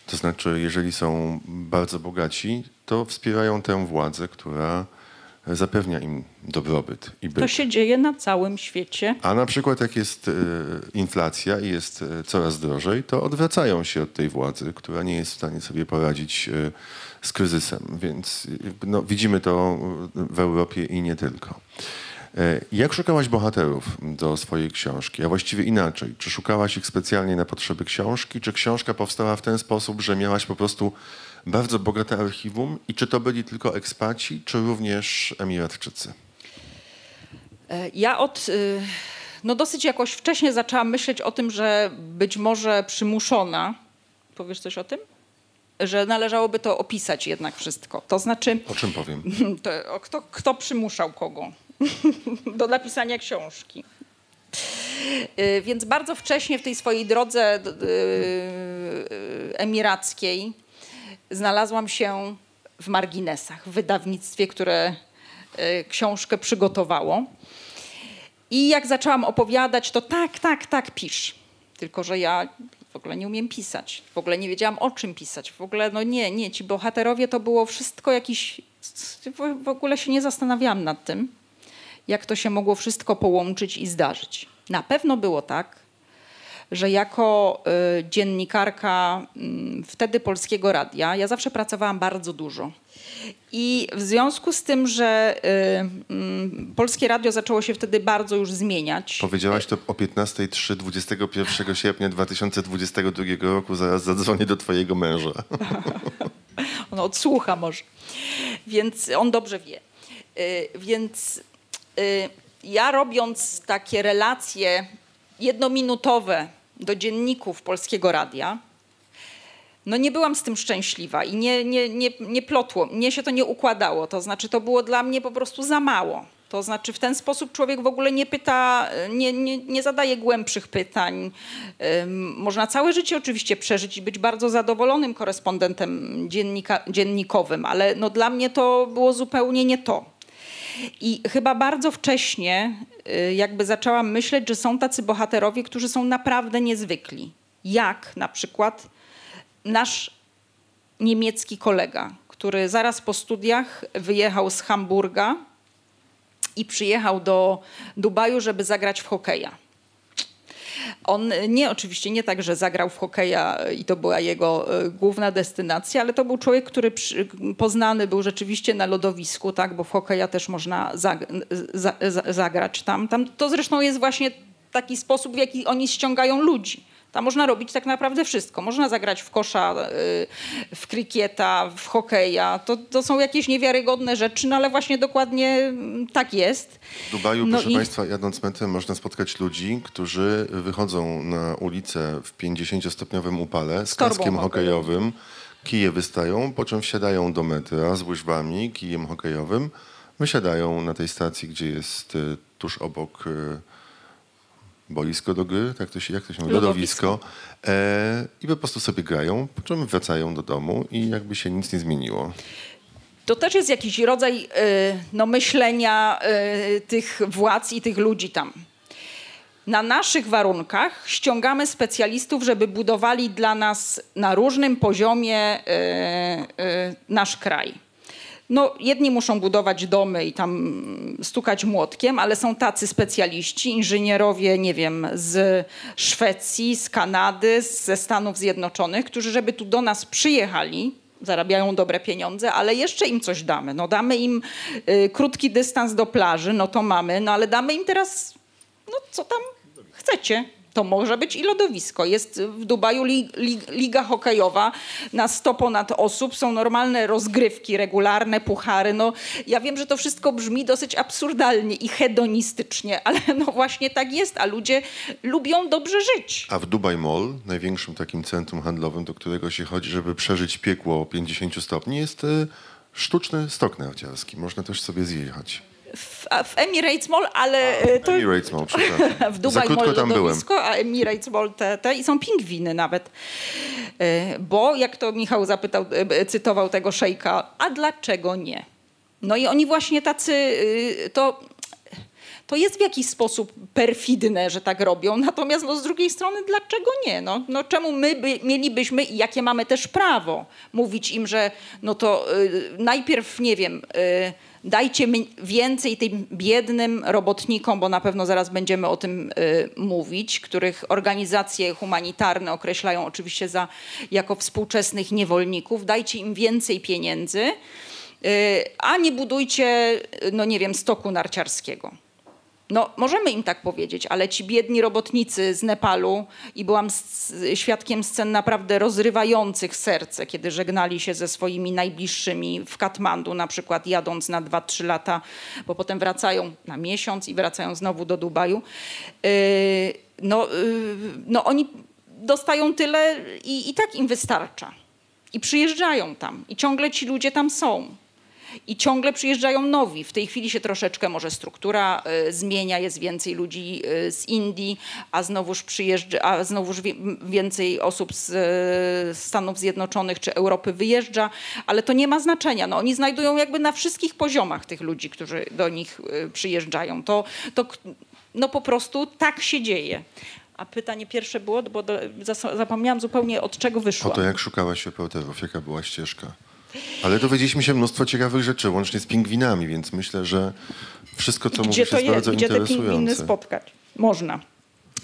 To znaczy, jeżeli są bardzo bogaci, to wspierają tę władzę, która zapewnia im dobrobyt i byt. To się dzieje na całym świecie. A na przykład jak jest inflacja i jest coraz drożej, to odwracają się od tej władzy, która nie jest w stanie sobie poradzić z kryzysem. Więc no, widzimy to w Europie i nie tylko. Jak szukałaś bohaterów do swojej książki? A właściwie inaczej. Czy szukałaś ich specjalnie na potrzeby książki? Czy książka powstała w ten sposób, że miałaś po prostu bardzo bogate archiwum? I czy to byli tylko ekspaci, czy również Emiratczycy? Ja no dosyć jakoś wcześnie zaczęłam myśleć o tym, że być może przymuszona. Powiesz coś o tym? Że należałoby to opisać jednak wszystko. To znaczy... O czym powiem? To, kto przymuszał kogo do napisania książki? Więc bardzo wcześnie w tej swojej drodze emirackiej znalazłam się w Marginesach, w wydawnictwie, które książkę przygotowało. I jak zaczęłam opowiadać, to tak, pisz. Tylko że ja w ogóle nie umiem pisać. W ogóle nie wiedziałam, o czym pisać. W ogóle no nie. Ci bohaterowie to było wszystko jakiś... W ogóle się nie zastanawiałam nad tym, jak to się mogło wszystko połączyć i zdarzyć. Na pewno było tak, że jako dziennikarka wtedy Polskiego Radia, ja zawsze pracowałam bardzo dużo. I w związku z tym, że Polskie Radio zaczęło się wtedy bardzo już zmieniać. Powiedziałaś to o 15:03 21 sierpnia 2022 roku. Zaraz zadzwonię do twojego męża. On odsłucha może. Więc on dobrze wie. Więc ja robiąc takie relacje jednominutowe do dzienników Polskiego Radia, no nie byłam z tym szczęśliwa i nie plotło, mnie się to nie układało. To znaczy to było dla mnie po prostu za mało. To znaczy w ten sposób człowiek w ogóle nie pyta, nie zadaje głębszych pytań. Można całe życie oczywiście przeżyć i być bardzo zadowolonym korespondentem dziennikowym, ale no dla mnie to było zupełnie nie to. I chyba bardzo wcześnie jakby zaczęłam myśleć, że są tacy bohaterowie, którzy są naprawdę niezwykli. Jak na przykład nasz niemiecki kolega, który zaraz po studiach wyjechał z Hamburga i przyjechał do Dubaju, żeby zagrać w hokeja. On oczywiście nie tak, że zagrał w hokeja i to była jego główna destynacja, ale to był człowiek, który poznany był rzeczywiście na lodowisku, tak, bo w hokeja też można zagrać tam. To zresztą jest właśnie taki sposób, w jaki oni ściągają ludzi. Tam można robić tak naprawdę wszystko. Można zagrać w kosza, w krykieta, w hokeja. To są jakieś niewiarygodne rzeczy, no ale właśnie dokładnie tak jest. W Dubaju, no proszę Państwa, jadąc metrem można spotkać ludzi, którzy wychodzą na ulicę w 50-stopniowym upale z kaskiem hokejowym. Kije wystają, po czym wsiadają do metra z łyżwami, kijem hokejowym. Wysiadają na tej stacji, gdzie jest tuż obok boisko do gry, jak to się mówi, lodowisko. I po prostu sobie grają, po czym wracają do domu i jakby się nic nie zmieniło. To też jest jakiś rodzaj myślenia tych władz i tych ludzi tam. Na naszych warunkach ściągamy specjalistów, żeby budowali dla nas na różnym poziomie nasz kraj. No, jedni muszą budować domy i tam stukać młotkiem, ale są tacy specjaliści, inżynierowie, nie wiem, z Szwecji, z Kanady, ze Stanów Zjednoczonych, którzy żeby tu do nas przyjechali, zarabiają dobre pieniądze, ale jeszcze im coś damy. No, damy im krótki dystans do plaży, no to mamy, no ale damy im teraz, no co tam chcecie. To może być i lodowisko. Jest w Dubaju liga hokejowa na 100 ponad osób. Są normalne rozgrywki, regularne puchary. No, ja wiem, że to wszystko brzmi dosyć absurdalnie i hedonistycznie, ale no właśnie tak jest, a ludzie lubią dobrze żyć. A w Dubai Mall, największym takim centrum handlowym, do którego się chodzi, żeby przeżyć piekło 50 stopni, jest sztuczny stok narciarski. Można też sobie zjechać. W Emirates Mall, ale to Emirates Mall, przepraszam. W Dubai Mall lodowisko, a Emirates Mall te i są pingwiny nawet. Bo jak to Michał zapytał, cytował tego szejka, a dlaczego nie? No i oni właśnie tacy, to jest w jakiś sposób perfidne, że tak robią, natomiast no, z drugiej strony dlaczego nie? No czemu my mielibyśmy i jakie mamy też prawo mówić im, że no to najpierw, nie wiem, dajcie więcej tym biednym robotnikom, bo na pewno zaraz będziemy o tym mówić, których organizacje humanitarne określają oczywiście jako współczesnych niewolników. Dajcie im więcej pieniędzy, a nie budujcie, no nie wiem, stoku narciarskiego. No możemy im tak powiedzieć, ale ci biedni robotnicy z Nepalu i byłam świadkiem scen naprawdę rozrywających serce, kiedy żegnali się ze swoimi najbliższymi w Katmandu, na przykład jadąc na 2-3 lata, bo potem wracają na miesiąc i wracają znowu do Dubaju. No oni dostają tyle i tak im wystarcza. I przyjeżdżają tam i ciągle ci ludzie tam są. I ciągle przyjeżdżają nowi. W tej chwili się troszeczkę może struktura zmienia, jest więcej ludzi z Indii, a znowuż więcej osób z Stanów Zjednoczonych czy Europy wyjeżdża, ale to nie ma znaczenia. No, oni znajdują jakby na wszystkich poziomach tych ludzi, którzy do nich przyjeżdżają. To po prostu tak się dzieje. A pytanie pierwsze było, bo zapomniałam zupełnie, od czego wyszło. O to, jak szukałaś reporterów, jaka była ścieżka? Ale dowiedzieliśmy się mnóstwo ciekawych rzeczy, łącznie z pingwinami, więc myślę, że wszystko, co mówisz, jest bardzo interesujące. Gdzie te pingwiny spotkać? Można.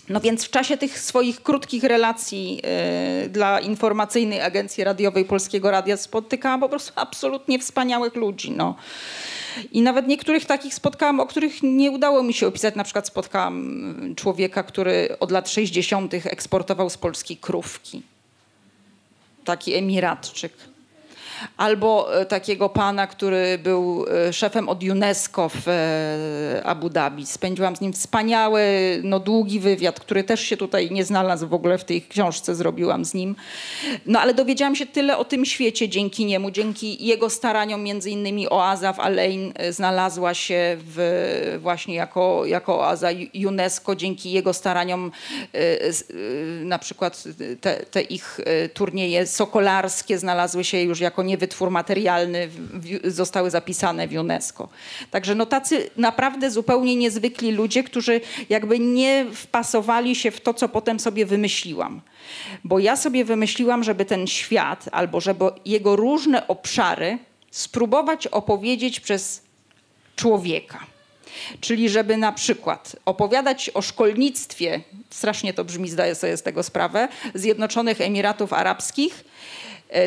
No więc w czasie tych swoich krótkich relacji dla informacyjnej agencji radiowej Polskiego Radia spotykałam po prostu absolutnie wspaniałych ludzi. No. I nawet niektórych takich spotkałam, o których nie udało mi się opisać. Na przykład spotkałam człowieka, który od lat 60. eksportował z Polski krówki. Taki Emiratczyk. Albo takiego pana, który był szefem od UNESCO w Abu Dhabi. Spędziłam z nim wspaniały, długi wywiad, który też się tutaj nie znalazł w ogóle w tej książce, zrobiłam z nim. No ale dowiedziałam się tyle o tym świecie dzięki niemu, dzięki jego staraniom, między innymi oaza w Al Ain znalazła się właśnie jako oaza UNESCO. Dzięki jego staraniom na przykład te ich turnieje sokolarskie znalazły się już jako niewytwór materialny, zostały zapisane w UNESCO. Także tacy naprawdę zupełnie niezwykli ludzie, którzy jakby nie wpasowali się w to, co potem sobie wymyśliłam. Bo ja sobie wymyśliłam, żeby ten świat albo żeby jego różne obszary spróbować opowiedzieć przez człowieka. Czyli żeby na przykład opowiadać o szkolnictwie, strasznie to brzmi, zdaję sobie z tego sprawę, Zjednoczonych Emiratów Arabskich.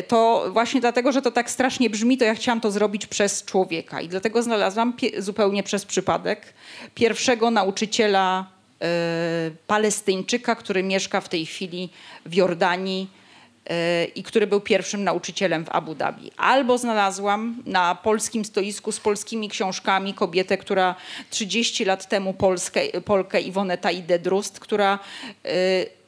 To właśnie dlatego, że to tak strasznie brzmi, to ja chciałam to zrobić przez człowieka. I dlatego znalazłam zupełnie przez przypadek pierwszego nauczyciela Palestyńczyka, który mieszka w tej chwili w Jordanii i który był pierwszym nauczycielem w Abu Dhabi. Albo znalazłam na polskim stoisku z polskimi książkami kobietę, która 30 lat temu Polkę Iwonę Taidę-Drust, która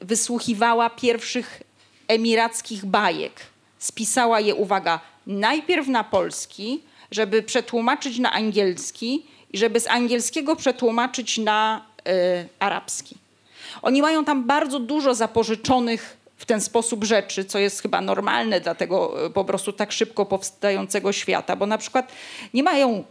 wysłuchiwała pierwszych emirackich bajek. Spisała je, uwaga, najpierw na polski, żeby przetłumaczyć na angielski i żeby z angielskiego przetłumaczyć na arabski. Oni mają tam bardzo dużo zapożyczonych w ten sposób rzeczy, co jest chyba normalne dla tego po prostu tak szybko powstającego świata, bo na przykład nie mają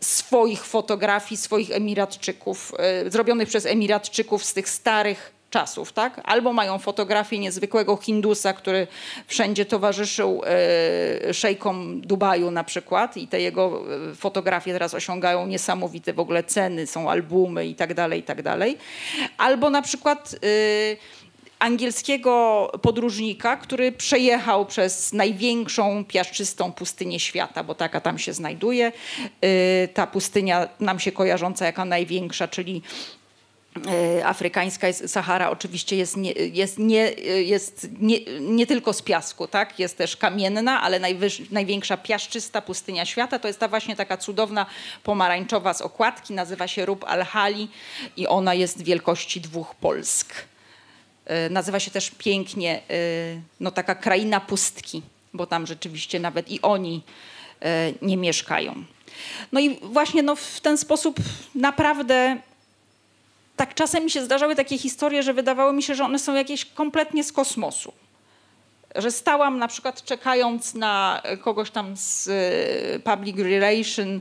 swoich fotografii, swoich Emiratczyków, zrobionych przez Emiratczyków z tych starych czasów, tak? Albo mają fotografię niezwykłego Hindusa, który wszędzie towarzyszył szejkom Dubaju na przykład, i te jego fotografie teraz osiągają niesamowite w ogóle ceny, są albumy i tak dalej, i tak dalej. Albo na przykład angielskiego podróżnika, który przejechał przez największą piaszczystą pustynię świata, bo taka tam się znajduje. Ta pustynia nam się kojarząca jako największa, czyli afrykańska Sahara, oczywiście jest nie tylko z piasku, tak? Jest też kamienna, ale największa piaszczysta pustynia świata to jest ta właśnie taka cudowna pomarańczowa z okładki, nazywa się Rub Al Hali i ona jest wielkości dwóch Polsk. Nazywa się też pięknie no taka kraina pustki, bo tam rzeczywiście nawet i oni nie mieszkają. No i właśnie no, w ten sposób naprawdę tak czasem mi się zdarzały takie historie, że wydawało mi się, że one są jakieś kompletnie z kosmosu. Że stałam na przykład czekając na kogoś tam z public relation,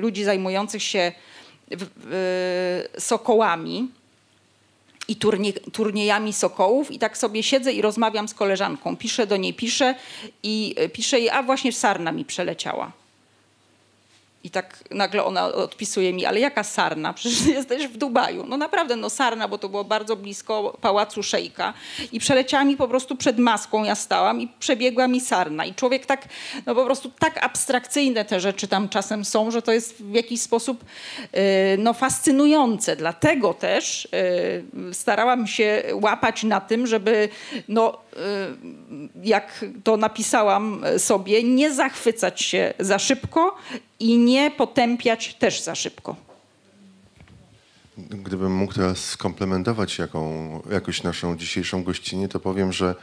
ludzi zajmujących się sokołami i turniejami sokołów, i tak sobie siedzę i rozmawiam z koleżanką. Piszę do niej, piszę jej, a właśnie sarna mi przeleciała. I tak nagle ona odpisuje mi, ale jaka sarna? Przecież jesteś w Dubaju. No naprawdę, no sarna, bo to było bardzo blisko pałacu szejka. I przeleciała mi po prostu przed maską, ja stałam i przebiegła mi sarna. I człowiek tak, no po prostu tak abstrakcyjne te rzeczy tam czasem są, że to jest w jakiś sposób no fascynujące. Dlatego też starałam się łapać na tym, żeby no jak to napisałam sobie, nie zachwycać się za szybko i nie potępiać też za szybko. Gdybym mógł teraz skomplementować jakąś naszą dzisiejszą gościnę, to powiem, że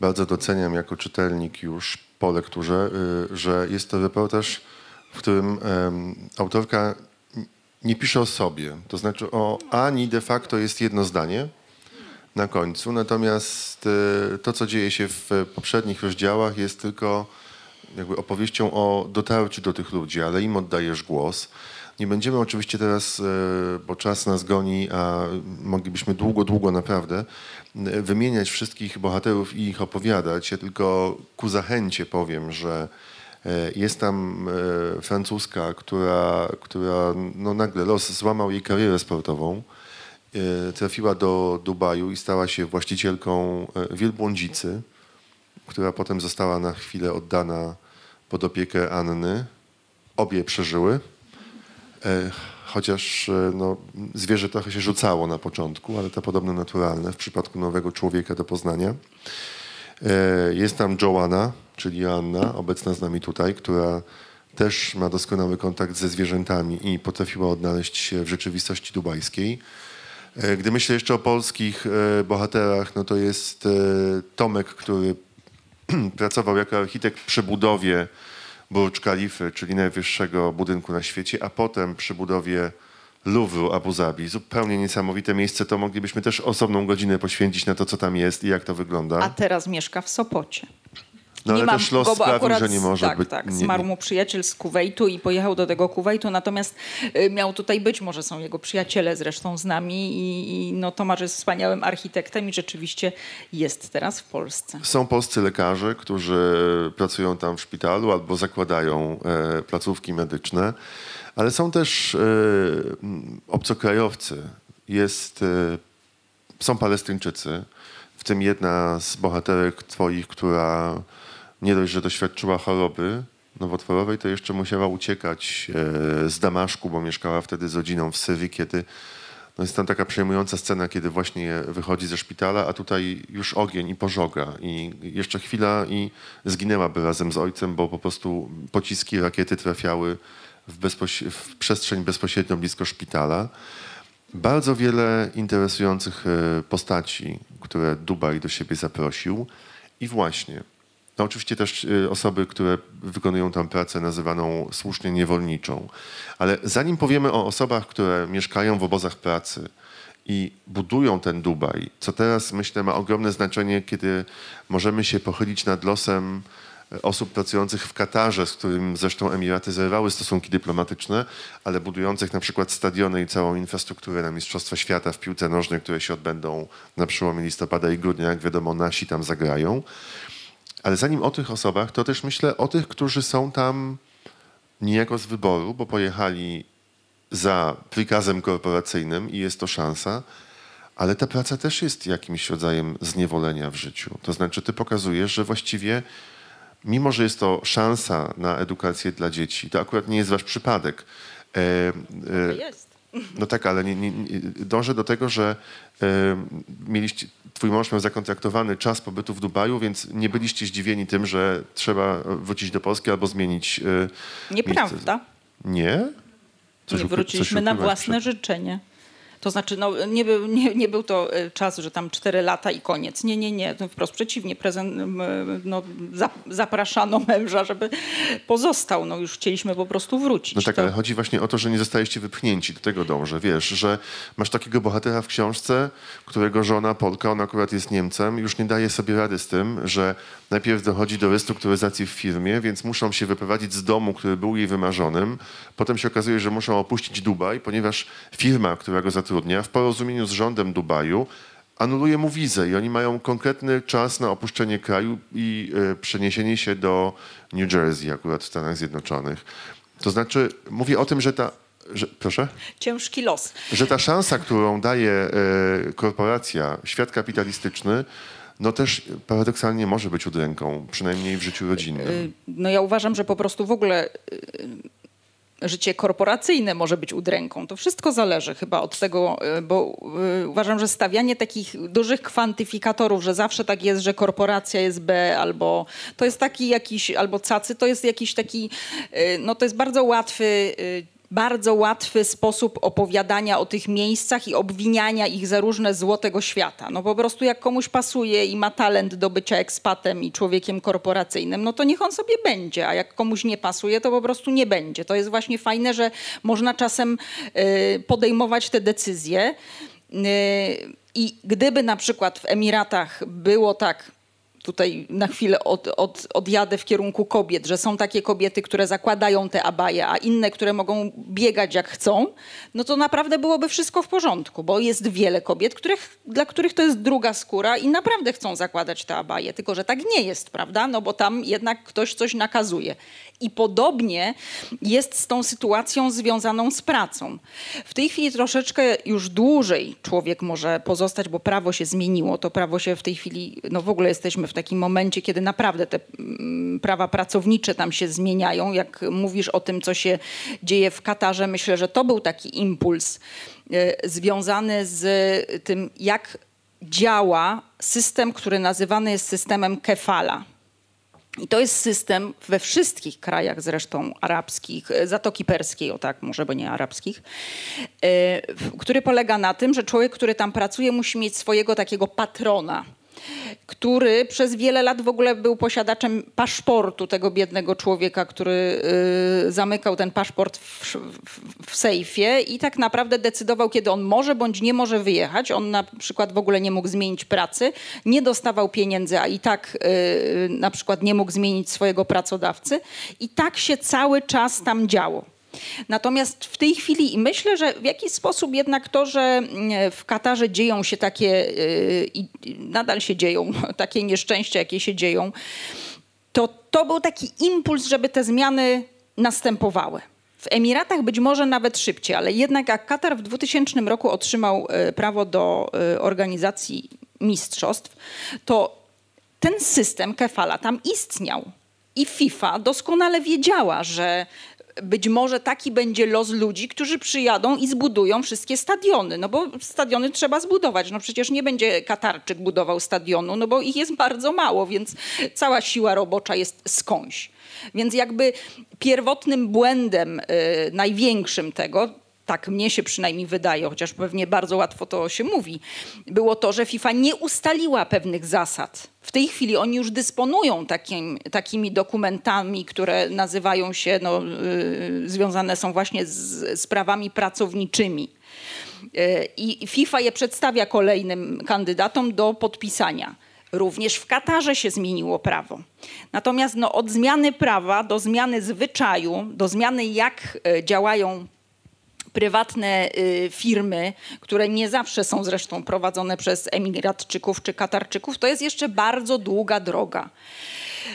bardzo doceniam jako czytelnik już po lekturze, że jest to reportaż, w którym autorka nie pisze o sobie. To znaczy o Ani de facto jest jedno zdanie na końcu, natomiast to, co dzieje się w poprzednich rozdziałach, jest tylko jakby opowieścią o dotarciu do tych ludzi, ale im oddajesz głos. Nie będziemy oczywiście teraz, bo czas nas goni, a moglibyśmy długo naprawdę wymieniać wszystkich bohaterów i ich opowiadać. Ja tylko ku zachęcie powiem, że jest tam Francuska, która no nagle los złamał jej karierę sportową. Trafiła do Dubaju i stała się właścicielką wielbłądzicy, która potem została na chwilę oddana pod opiekę Anny. Obie przeżyły, chociaż no, zwierzę trochę się rzucało na początku, ale to podobno naturalne w przypadku nowego człowieka do poznania. Jest tam Joanna, czyli Joanna, obecna z nami tutaj, która też ma doskonały kontakt ze zwierzętami i potrafiła odnaleźć się w rzeczywistości dubajskiej. Gdy myślę jeszcze o polskich bohaterach, no to jest Tomek, który pracował jako architekt przy budowie Burj Khalify, czyli najwyższego budynku na świecie, a potem przy budowie Louvru Abu Dhabi. Zupełnie niesamowite miejsce, to moglibyśmy też osobną godzinę poświęcić na to, co tam jest i jak to wygląda. A teraz mieszka w Sopocie. No ale też los sprawił, że nie może być. Tak, zmarł mu przyjaciel z Kuwejtu i pojechał do tego Kuwejtu, natomiast miał tutaj być, może są jego przyjaciele zresztą z nami i no Tomasz jest wspaniałym architektem i rzeczywiście jest teraz w Polsce. Są polscy lekarze, którzy pracują tam w szpitalu albo zakładają placówki medyczne, ale są też obcokrajowcy, są Palestyńczycy, w tym jedna z bohaterek twoich, która nie dość, że doświadczyła choroby nowotworowej, to jeszcze musiała uciekać z Damaszku, bo mieszkała wtedy z rodziną w Syrii, kiedy no jest tam taka przejmująca scena, kiedy właśnie wychodzi ze szpitala, a tutaj już ogień i pożoga. I jeszcze chwila i zginęłaby razem z ojcem, bo po prostu pociski, rakiety trafiały w przestrzeń bezpośrednio blisko szpitala. Bardzo wiele interesujących postaci, które Dubaj do siebie zaprosił. I właśnie No oczywiście też osoby, które wykonują tam pracę nazywaną słusznie niewolniczą. Ale zanim powiemy o osobach, które mieszkają w obozach pracy i budują ten Dubaj, co teraz myślę ma ogromne znaczenie, kiedy możemy się pochylić nad losem osób pracujących w Katarze, z którym zresztą Emiraty zerwały stosunki dyplomatyczne, ale budujących na przykład stadiony i całą infrastrukturę na Mistrzostwa Świata w piłce nożnej, które się odbędą na przełomie listopada i grudnia, jak wiadomo, nasi tam zagrają. Ale zanim o tych osobach, to też myślę o tych, którzy są tam niejako z wyboru, bo pojechali za prikazem korporacyjnym i jest to szansa, ale ta praca też jest jakimś rodzajem zniewolenia w życiu. To znaczy ty pokazujesz, że właściwie mimo, że jest to szansa na edukację dla dzieci, to akurat nie jest wasz przypadek. Jest. No tak, ale nie, dążę do tego, że mieliście, twój mąż miał zakontraktowany czas pobytu w Dubaju, więc nie byliście zdziwieni tym, że trzeba wrócić do Polski albo zmienić Nieprawda. Nie? Nie, wróciliśmy na własne życzenie. To znaczy, no, nie był to czas, że tam 4 lata i koniec. Nie. Wprost przeciwnie. Zapraszano męża, żeby pozostał. No, już chcieliśmy po prostu wrócić. No tak, to... ale chodzi właśnie o to, że nie zostaliście wypchnięci. Do tego dążę. Wiesz, że masz takiego bohatera w książce, którego żona Polka, ona akurat jest Niemcem, już nie daje sobie rady z tym, że najpierw dochodzi do restrukturyzacji w firmie, więc muszą się wyprowadzić z domu, który był jej wymarzonym. Potem się okazuje, że muszą opuścić Dubaj, ponieważ firma, która go zatrudnia, w porozumieniu z rządem Dubaju anuluje mu wizę i oni mają konkretny czas na opuszczenie kraju i przeniesienie się do New Jersey, akurat w Stanach Zjednoczonych. To znaczy, mówię o tym, że ta... proszę? Ciężki los. Że ta szansa, którą daje korporacja, świat kapitalistyczny, no też paradoksalnie może być udręką, przynajmniej w życiu rodzinnym. No ja uważam, że po prostu w ogóle życie korporacyjne może być udręką. To wszystko zależy chyba od tego, bo uważam, że stawianie takich dużych kwantyfikatorów, że zawsze tak jest, że korporacja jest B, albo to jest taki jakiś, albo cacy, to jest jakiś taki, no to jest bardzo łatwy sposób opowiadania o tych miejscach i obwiniania ich za różne zło tego świata. No po prostu jak komuś pasuje i ma talent do bycia ekspatem i człowiekiem korporacyjnym, no to niech on sobie będzie, a jak komuś nie pasuje, to po prostu nie będzie. To jest właśnie fajne, że można czasem podejmować te decyzje i gdyby na przykład w Emiratach było tak, tutaj na chwilę odjadę w kierunku kobiet, że są takie kobiety, które zakładają te abaje, a inne, które mogą biegać jak chcą, no to naprawdę byłoby wszystko w porządku, bo jest wiele kobiet, dla których to jest druga skóra i naprawdę chcą zakładać te abaje, tylko że tak nie jest, prawda? No bo tam jednak ktoś coś nakazuje. I podobnie jest z tą sytuacją związaną z pracą. W tej chwili troszeczkę już dłużej człowiek może pozostać, bo prawo się zmieniło. To prawo się w tej chwili, no w ogóle jesteśmy w takim momencie, kiedy naprawdę te prawa pracownicze tam się zmieniają. Jak mówisz o tym, co się dzieje w Katarze, myślę, że to był taki impuls związany z tym, jak działa system, który nazywany jest systemem kefala. I to jest system we wszystkich krajach zresztą arabskich, Zatoki Perskiej, o tak, może, bo nie arabskich, który polega na tym, że człowiek, który tam pracuje, musi mieć swojego takiego patrona, który przez wiele lat w ogóle był posiadaczem paszportu tego biednego człowieka, który zamykał ten paszport w sejfie i tak naprawdę decydował, kiedy on może bądź nie może wyjechać. On na przykład w ogóle nie mógł zmienić pracy, nie dostawał pieniędzy, a i tak na przykład nie mógł zmienić swojego pracodawcy. I tak się cały czas tam działo. Natomiast w tej chwili, i myślę, że w jakiś sposób jednak to, że w Katarze dzieją się takie, i nadal się dzieją, takie nieszczęścia, jakie się dzieją, to był taki impuls, żeby te zmiany następowały. W Emiratach być może nawet szybciej, ale jednak jak Katar w 2000 roku otrzymał prawo do organizacji mistrzostw, to ten system kefala tam istniał. I FIFA doskonale wiedziała, że być może taki będzie los ludzi, którzy przyjadą i zbudują wszystkie stadiony. No bo stadiony trzeba zbudować. No przecież nie będzie Katarczyk budował stadionu, no bo ich jest bardzo mało, więc cała siła robocza jest skądś. Więc jakby pierwotnym błędem największym tego tak mnie się przynajmniej wydaje, chociaż pewnie bardzo łatwo to się mówi, było to, że FIFA nie ustaliła pewnych zasad. W tej chwili oni już dysponują takimi dokumentami, które nazywają się, związane są właśnie z prawami pracowniczymi. I FIFA je przedstawia kolejnym kandydatom do podpisania. Również w Katarze się zmieniło prawo. Natomiast od zmiany prawa do zmiany zwyczaju, do zmiany jak działają prywatne firmy, które nie zawsze są zresztą prowadzone przez Emiratczyków czy Katarczyków, to jest jeszcze bardzo długa droga.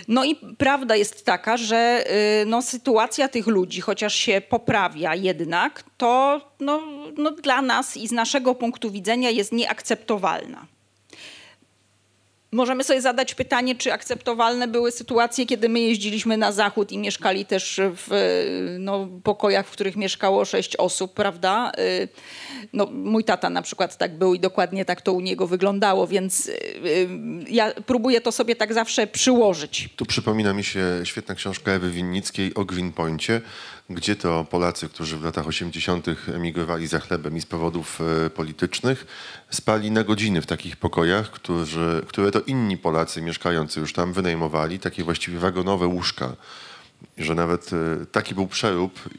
No i prawda jest taka, że sytuacja tych ludzi, chociaż się poprawia jednak, to dla nas i z naszego punktu widzenia jest nieakceptowalna. Możemy sobie zadać pytanie, czy akceptowalne były sytuacje, kiedy my jeździliśmy na zachód i mieszkali też w pokojach, w których mieszkało 6 osób, prawda? Mój tata na przykład tak był i dokładnie tak to u niego wyglądało, więc ja próbuję to sobie tak zawsze przyłożyć. Tu przypomina mi się świetna książka Ewy Winnickiej o Green Poincie, gdzie to Polacy, którzy w latach 80. emigrowali za chlebem i z powodów politycznych, spali na godziny w takich pokojach, które to inni Polacy mieszkający już tam wynajmowali, takie właściwie wagonowe łóżka, że nawet taki był przerób,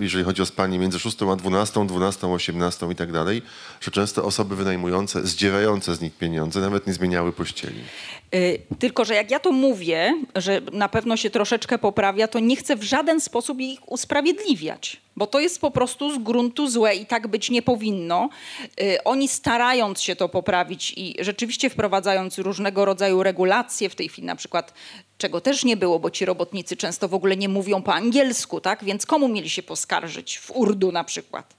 jeżeli chodzi o spanie między 6 a 12, 12, 18 i tak dalej, że często osoby wynajmujące, zdzierające z nich pieniądze nawet nie zmieniały pościeli. Tylko że jak ja to mówię, że na pewno się troszeczkę poprawia, to nie chcę w żaden sposób ich usprawiedliwiać, bo to jest po prostu z gruntu złe i tak być nie powinno. Oni starając się to poprawić i rzeczywiście wprowadzając różnego rodzaju regulacje, w tej chwili na przykład, czego też nie było, bo ci robotnicy często w ogóle nie mówią po angielsku, tak? Więc komu mieli się poskarżyć? W Urdu na przykład.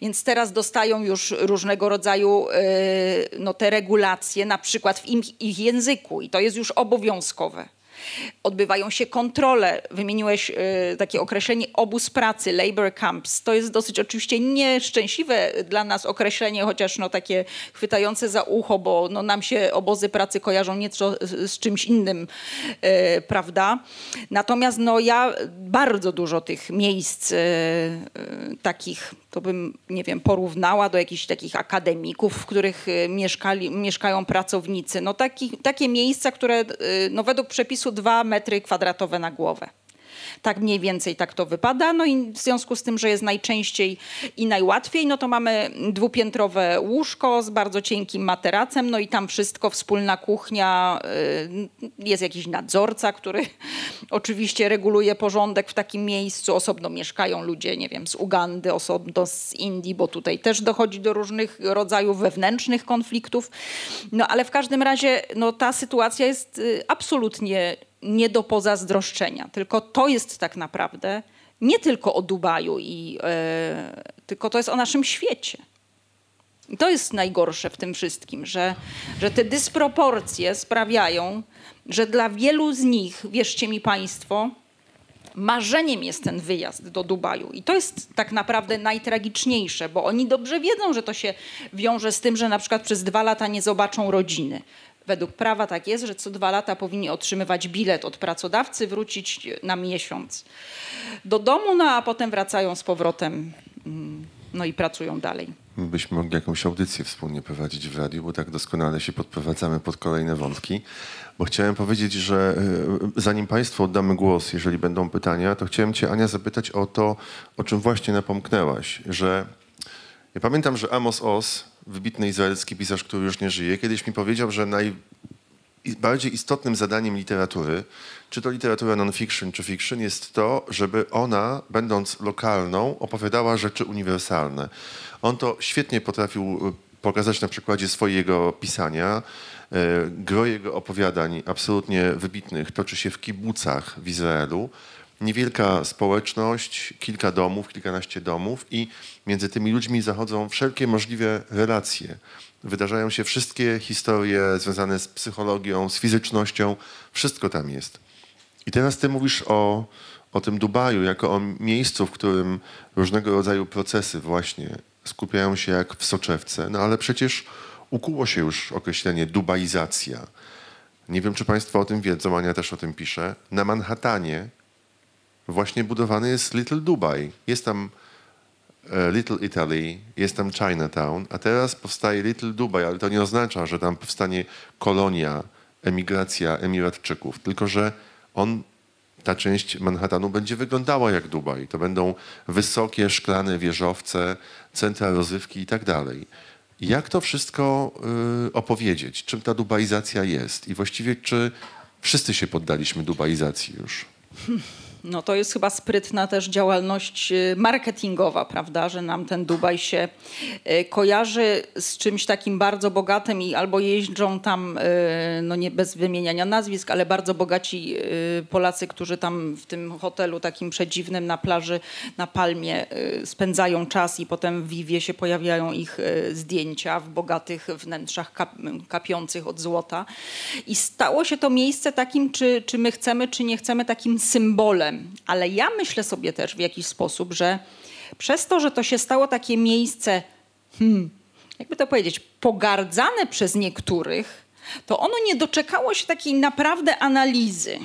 Więc teraz dostają już różnego rodzaju te regulacje, na przykład w ich języku, i to jest już obowiązkowe. Odbywają się kontrole. Wymieniłeś takie określenie obóz pracy, labor camps. To jest dosyć oczywiście nieszczęśliwe dla nas określenie, chociaż takie chwytające za ucho, bo nam się obozy pracy kojarzą nieco z czymś innym, prawda? Natomiast ja bardzo dużo tych miejsc takich, to bym, nie wiem, porównała do jakichś takich akademików, w których mieszkają pracownicy. Takie miejsca, które według przepisu 2 metry kwadratowe na głowę. Tak mniej więcej tak to wypada. No i w związku z tym, że jest najczęściej i najłatwiej, to mamy 2-piętrowe łóżko z bardzo cienkim materacem, i tam wszystko, wspólna kuchnia, jest jakiś nadzorca, który oczywiście reguluje porządek w takim miejscu. Osobno mieszkają ludzie, nie wiem, z Ugandy, osobno z Indii, bo tutaj też dochodzi do różnych rodzajów wewnętrznych konfliktów. Ale w każdym razie ta sytuacja jest absolutnie nie do pozazdroszczenia, tylko to jest tak naprawdę nie tylko o Dubaju, tylko to jest o naszym świecie. I to jest najgorsze w tym wszystkim, że te dysproporcje sprawiają, że dla wielu z nich, wierzcie mi państwo, marzeniem jest ten wyjazd do Dubaju. I to jest tak naprawdę najtragiczniejsze, bo oni dobrze wiedzą, że to się wiąże z tym, że na przykład przez 2 lata nie zobaczą rodziny. Według prawa tak jest, że co 2 lata powinni otrzymywać bilet od pracodawcy, wrócić na miesiąc do domu, a potem wracają z powrotem i pracują dalej. Byśmy mogli jakąś audycję wspólnie prowadzić w radiu, bo tak doskonale się podprowadzamy pod kolejne wątki. Bo chciałem powiedzieć, że zanim państwu oddamy głos, jeżeli będą pytania, to chciałem cię, Ania, zapytać o to, o czym właśnie napomknęłaś, że ja pamiętam, że Amos Oz, wybitny izraelski pisarz, który już nie żyje, kiedyś mi powiedział, że najbardziej istotnym zadaniem literatury, czy to literatura non-fiction, czy fiction, jest to, żeby ona, będąc lokalną, opowiadała rzeczy uniwersalne. On to świetnie potrafił pokazać na przykładzie swojego pisania. Gro jego opowiadań absolutnie wybitnych toczy się w kibucach w Izraelu. Niewielka społeczność, kilka domów, kilkanaście domów, i między tymi ludźmi zachodzą wszelkie możliwe relacje. Wydarzają się wszystkie historie związane z psychologią, z fizycznością. Wszystko tam jest. I teraz ty mówisz o tym Dubaju jako o miejscu, w którym różnego rodzaju procesy właśnie skupiają się jak w soczewce. Ale przecież ukuło się już określenie dubaizacja. Nie wiem, czy państwo o tym wiedzą, Ania też o tym pisze. Na Manhattanie właśnie budowany jest Little Dubai. Jest tam Little Italy, jest tam Chinatown, a teraz powstaje Little Dubai, ale to nie oznacza, że tam powstanie kolonia, emigracja Emiratczyków, tylko że ta część Manhattanu będzie wyglądała jak Dubaj. To będą wysokie, szklane wieżowce, centra rozrywki i tak dalej. Jak to wszystko opowiedzieć? Czym ta dubaizacja jest? I właściwie czy wszyscy się poddaliśmy dubaizacji już? No to jest chyba sprytna też działalność marketingowa, prawda, że nam ten Dubaj się kojarzy z czymś takim bardzo bogatym i albo jeżdżą tam, no nie bez wymieniania nazwisk, ale bardzo bogaci Polacy, którzy tam w tym hotelu takim przedziwnym na plaży, na Palmie spędzają czas i potem w Vivie się pojawiają ich zdjęcia w bogatych wnętrzach kapiących od złota. I stało się to miejsce takim, czy my chcemy, czy nie chcemy, takim symbolem. Ale ja myślę sobie też w jakiś sposób, że przez to, że to się stało takie miejsce, jakby to powiedzieć, pogardzane przez niektórych, to ono nie doczekało się takiej naprawdę analizy.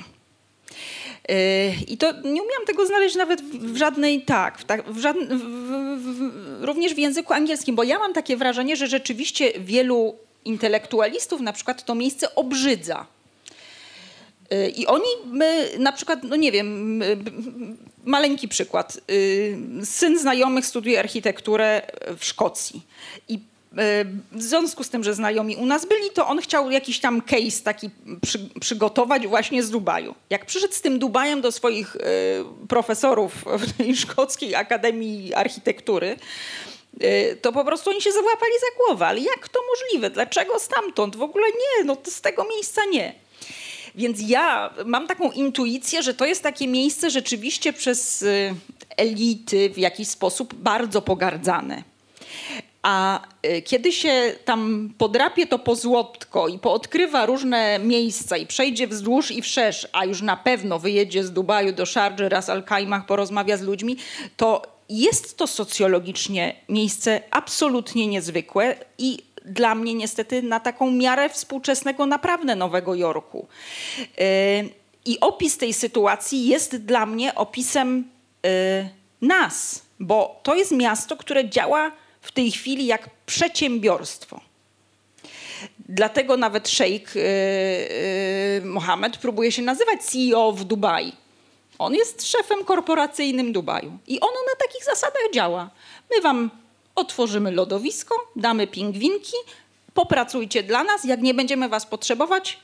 I to nie umiałam tego znaleźć nawet w żadnej, również w języku angielskim, bo ja mam takie wrażenie, że rzeczywiście wielu intelektualistów na przykład to miejsce obrzydza. I oni, na przykład, no nie wiem, maleńki przykład. Syn znajomych studiuje architekturę w Szkocji. I w związku z tym, że znajomi u nas byli, to on chciał jakiś tam case taki przygotować właśnie z Dubaju. Jak przyszedł z tym Dubajem do swoich profesorów w tej Szkockiej Akademii Architektury, to po prostu oni się załapali za głowę. Ale jak to możliwe? Dlaczego stamtąd? W ogóle nie, no to z tego miejsca nie. Więc ja mam taką intuicję, że to jest takie miejsce rzeczywiście przez elity w jakiś sposób bardzo pogardzane. A kiedy się tam podrapie to po złotko i poodkrywa różne miejsca i przejdzie wzdłuż i wszerz, a już na pewno wyjedzie z Dubaju do Szardży, Ras Al Khaimah, porozmawia z ludźmi, to jest to socjologicznie miejsce absolutnie niezwykłe i dla mnie niestety na taką miarę współczesnego naprawdę Nowego Jorku. I opis tej sytuacji jest dla mnie opisem nas, bo to jest miasto, które działa w tej chwili jak przedsiębiorstwo. Dlatego nawet szejk Mohamed próbuje się nazywać CEO w Dubai. On jest szefem korporacyjnym Dubaju i ono na takich zasadach działa. My wam otworzymy lodowisko, damy pingwinki, popracujcie dla nas, jak nie będziemy was potrzebować,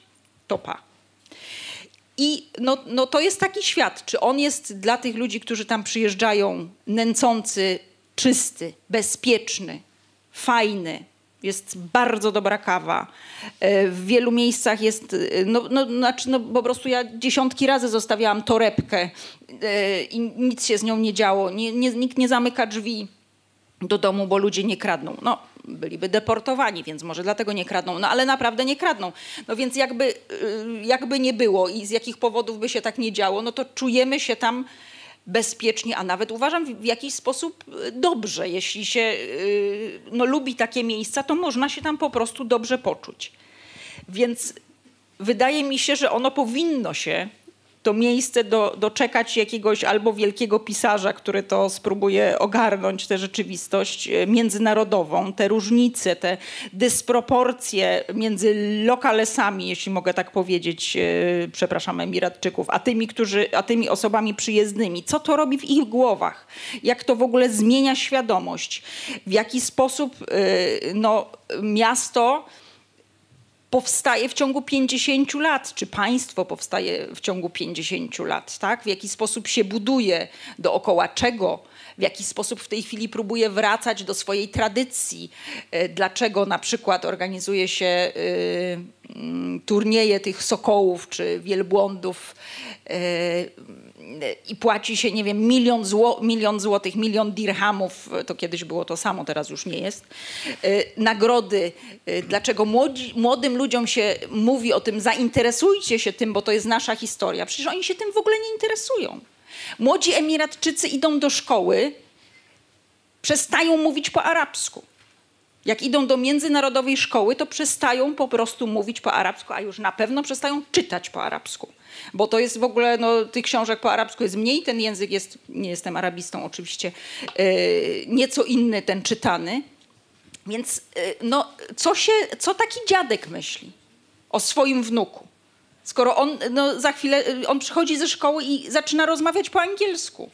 to pa. I no to jest taki świat, czy on jest dla tych ludzi, którzy tam przyjeżdżają, nęcący, czysty, bezpieczny, fajny, jest bardzo dobra kawa. W wielu miejscach jest, po prostu ja dziesiątki razy zostawiałam torebkę i nic się z nią nie działo, nikt nie zamyka drzwi do domu, bo ludzie nie kradną. No, byliby deportowani, więc może dlatego nie kradną, no ale naprawdę nie kradną. No więc jakby nie było i z jakich powodów by się tak nie działo, no to czujemy się tam bezpiecznie, a nawet uważam w jakiś sposób dobrze. Jeśli się lubi takie miejsca, to można się tam po prostu dobrze poczuć. Więc wydaje mi się, że ono powinno się to miejsce doczekać jakiegoś albo wielkiego pisarza, który to spróbuje ogarnąć, tę rzeczywistość międzynarodową, te różnice, te dysproporcje między lokalesami, jeśli mogę tak powiedzieć, przepraszam, Emiratczyków, a tymi osobami przyjezdnymi. Co to robi w ich głowach? Jak to w ogóle zmienia świadomość? W jaki sposób miasto powstaje w ciągu 50 lat, czy państwo powstaje w ciągu 50 lat, tak? W jaki sposób się buduje, dookoła czego, w jaki sposób w tej chwili próbuje wracać do swojej tradycji, dlaczego na przykład organizuje się turnieje tych sokołów czy wielbłądów i płaci się, nie wiem, milion złotych, milion dirhamów, to kiedyś było to samo, teraz już nie jest, nagrody. Dlaczego młodym ludziom się mówi o tym, zainteresujcie się tym, bo to jest nasza historia. Przecież oni się tym w ogóle nie interesują. Młodzi Emiratczycy idą do szkoły, przestają mówić po arabsku. Jak idą do międzynarodowej szkoły, to przestają po prostu mówić po arabsku, a już na pewno przestają czytać po arabsku. Bo to jest w ogóle, no, tych książek po arabsku jest mniej, ten język jest, nie jestem arabistą oczywiście, nieco inny ten czytany. Więc no, co taki dziadek myśli o swoim wnuku? Skoro on, no, za chwilę, on przychodzi ze szkoły i zaczyna rozmawiać po angielsku.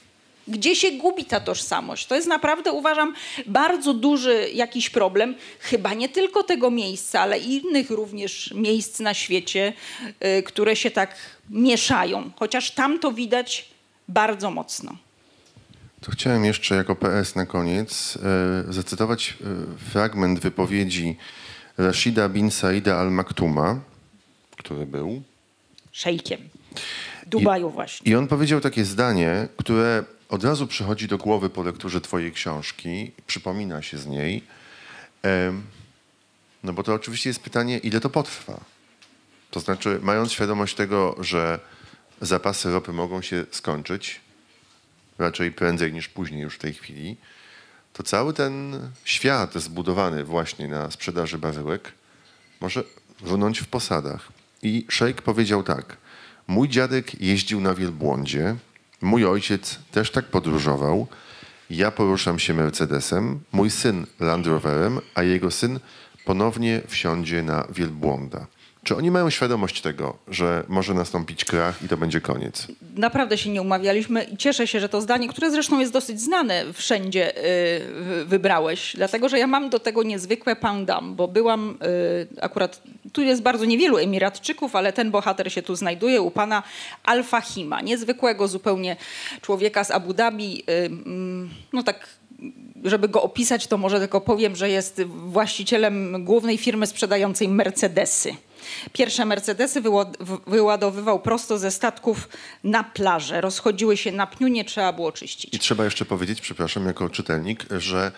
Gdzie się gubi ta tożsamość? To jest naprawdę, uważam, bardzo duży jakiś problem, chyba nie tylko tego miejsca, ale i innych również miejsc na świecie, które się tak mieszają. Chociaż tam to widać bardzo mocno. To chciałem jeszcze jako PS na koniec zacytować fragment wypowiedzi Rashida bin Saida al-Maktouma, który był szejkiem Dubaju właśnie. I on powiedział takie zdanie, które od razu przychodzi do głowy po lekturze twojej książki, przypomina się z niej. No bo to oczywiście jest pytanie, ile to potrwa. To znaczy, mając świadomość tego, że zapasy ropy mogą się skończyć, raczej prędzej niż później już w tej chwili, to cały ten świat zbudowany właśnie na sprzedaży baryłek może runąć w posadach. I szejk powiedział tak. Mój dziadek jeździł na wielbłądzie, mój ojciec też tak podróżował, ja poruszam się Mercedesem, mój syn Land Roverem, a jego syn ponownie wsiądzie na wielbłąda. Czy oni mają świadomość tego, że może nastąpić krach i to będzie koniec? Naprawdę się nie umawialiśmy i cieszę się, że to zdanie, które zresztą jest dosyć znane wszędzie, wybrałeś. Dlatego, że ja mam do tego niezwykłe pandam, bo byłam akurat, tu jest bardzo niewielu Emiratczyków, ale ten bohater się tu znajduje u pana Al Fahima, niezwykłego zupełnie człowieka z Abu Dhabi, no tak. Żeby go opisać, to może tylko powiem, że jest właścicielem głównej firmy sprzedającej Mercedesy. Pierwsze Mercedesy wyładowywał prosto ze statków na plażę. Rozchodziły się na pniu, nie trzeba było czyścić. I trzeba jeszcze powiedzieć, przepraszam, jako czytelnik, że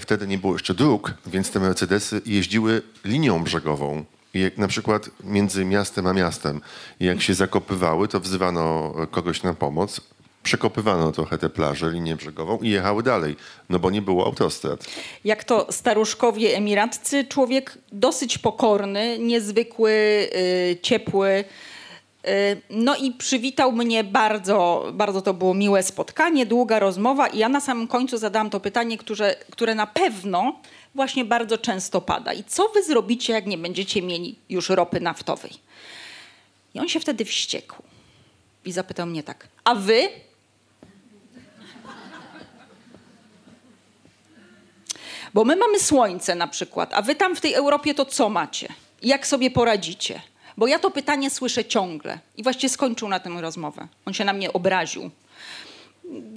wtedy nie było jeszcze dróg, więc te Mercedesy jeździły linią brzegową. Jak na przykład między miastem a miastem. Jak się zakopywały, to wzywano kogoś na pomoc. Przekopywano trochę te plaże, linię brzegową i jechały dalej, no bo nie było autostrad. Jak to staruszkowie emiratcy, człowiek dosyć pokorny, niezwykły, ciepły. No i przywitał mnie bardzo, bardzo to było miłe spotkanie, długa rozmowa i ja na samym końcu zadałam to pytanie, które na pewno właśnie bardzo często pada. I co wy zrobicie, jak nie będziecie mieli już ropy naftowej? I on się wtedy wściekł. I zapytał mnie tak, a wy? Bo my mamy słońce na przykład, a wy tam w tej Europie to co macie? Jak sobie poradzicie? Bo ja to pytanie słyszę ciągle. I właśnie skończył na tę rozmowę. On się na mnie obraził.